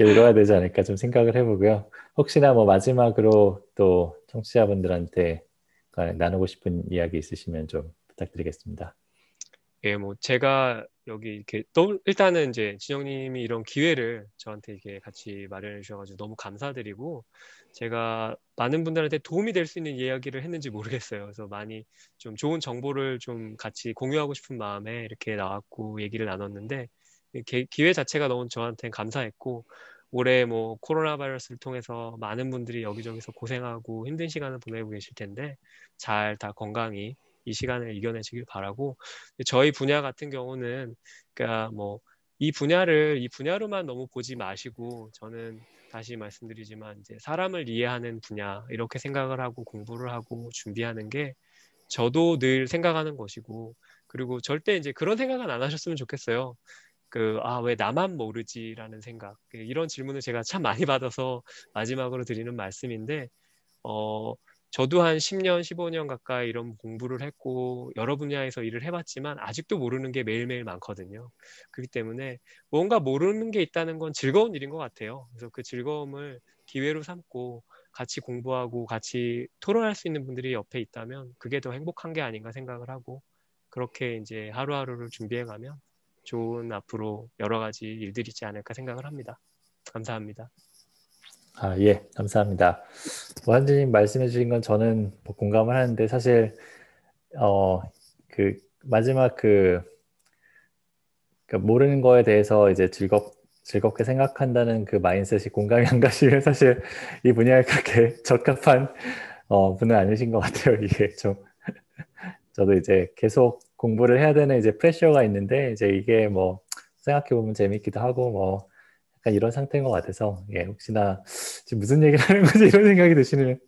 읽어야 되지 않을까 좀 생각을 해보고요. 혹시나 뭐 마지막으로 또 청취자분들한테 나누고 싶은 이야기 있으시면 좀 부탁드리겠습니다. 예, 뭐 제가 여기 이렇게 또 일단은 이제 진영님이 이런 기회를 저한테 이렇게 같이 마련해 주셔가지고 너무 감사드리고, 제가 많은 분들한테 도움이 될 수 있는 이야기를 했는지 모르겠어요. 그래서 많이 좀 좋은 정보를 좀 같이 공유하고 싶은 마음에 이렇게 나왔고 얘기를 나눴는데, 기회 자체가 너무 저한테 감사했고, 올해 뭐 코로나 바이러스를 통해서 많은 분들이 여기저기서 고생하고 힘든 시간을 보내고 계실 텐데 잘 다 건강히 이 시간을 이겨내시길 바라고, 저희 분야 같은 경우는 그러니까 뭐 이 분야를 이 분야로만 너무 보지 마시고, 저는 다시 말씀드리지만 이제 사람을 이해하는 분야 이렇게 생각을 하고 공부를 하고 준비하는 게 저도 늘 생각하는 것이고, 그리고 절대 이제 그런 생각은 안 하셨으면 좋겠어요. 그, 아, 왜 나만 모르지라는 생각, 이런 질문을 제가 참 많이 받아서 마지막으로 드리는 말씀인데, 어, 저도 한 십 년, 십오 년 가까이 이런 공부를 했고 여러 분야에서 일을 해봤지만 아직도 모르는 게 매일매일 많거든요. 그렇기 때문에 뭔가 모르는 게 있다는 건 즐거운 일인 것 같아요. 그래서 그 즐거움을 기회로 삼고 같이 공부하고 같이 토론할 수 있는 분들이 옆에 있다면 그게 더 행복한 게 아닌가 생각을 하고, 그렇게 이제 하루하루를 준비해가면 좋은 앞으로 여러 가지 일들이 있지 않을까 생각을 합니다. 감사합니다. 아, 예, 감사합니다. 한준님 말씀해 주신 건 저는 공감을 하는데, 사실 어, 그 마지막 그 그러니까 모르는 거에 대해서 이제 즐겁 즐겁게 생각한다는 그 마인셋이 공감이 안 가시면 사실 이 분야에 그렇게 적합한 어, 분은 아니신 것 같아요. 이게 좀 저도 이제 계속 공부를 해야 되는 이제 프레셔가 있는데, 이제 이게 뭐 생각해 보면 재밌기도 하고 뭐. 이런 상태인 것 같아서, 예, 혹시나 지금 무슨 얘기를 하는 거지 이런 생각이 드시는,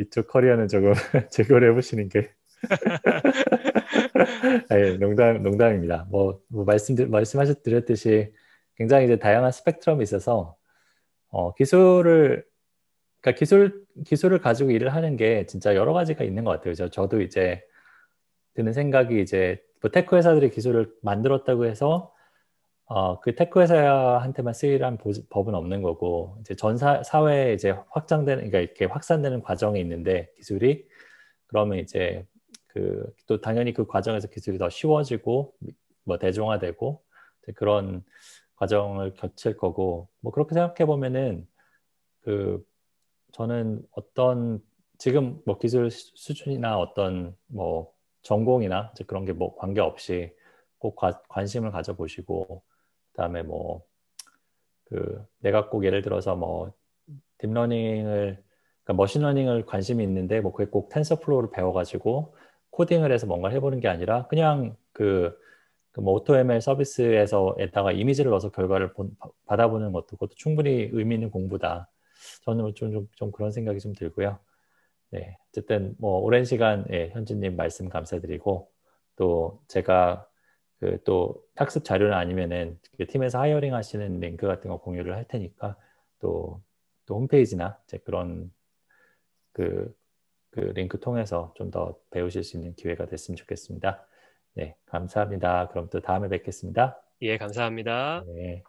이쪽 커리어는 조금 재고를 해보시는 게 아, 예, 농담, 농담입니다. 뭐, 뭐 말씀, 말씀하셨 드렸듯이 굉장히 이제 다양한 스펙트럼이 있어서 어, 기술을 그러니까 기술, 기술을 가지고 일을 하는 게 진짜 여러 가지가 있는 것 같아요. 저, 저도 이제 드는 생각이 이제 뭐 테크 회사들이 기술을 만들었다고 해서 어, 그 테크 회사한테만 쓰이란 법은 없는 거고, 이제 전 사, 사회에 이제 확장되는, 그러니까 이렇게 확산되는 과정이 있는데, 기술이. 그러면 이제 그, 또 당연히 그 과정에서 기술이 더 쉬워지고, 뭐 대중화되고, 그런 과정을 거칠 거고, 뭐 그렇게 생각해 보면은, 그, 저는 어떤, 지금 뭐 기술 수준이나 어떤 뭐 전공이나 이제 그런 게 뭐 관계없이 꼭 과, 관심을 가져보시고, 그다음에 뭐 그 내가 꼭 예를 들어서 뭐 딥러닝을 그러니까 머신러닝을 관심이 있는데 뭐 그게 꼭 텐서플로우를 배워가지고 코딩을 해서 뭔가 해보는 게 아니라 그냥 그, 그 뭐 오토엠엘 서비스에서에다가 이미지를 넣어서 결과를 본, 받아보는 것도 그것도 충분히 의미 있는 공부다. 저는 좀, 좀, 좀 그런 생각이 좀 들고요. 네, 어쨌든 뭐 오랜 시간 예, 현진님 말씀 감사드리고, 또 제가 그 또 학습 자료나 아니면은 팀에서 하이어링 하시는 링크 같은 거 공유를 할 테니까 또, 또 홈페이지나 이제 그런 그, 그 링크 통해서 좀 더 배우실 수 있는 기회가 됐으면 좋겠습니다. 네, 감사합니다. 그럼 또 다음에 뵙겠습니다. 예, 감사합니다. 네.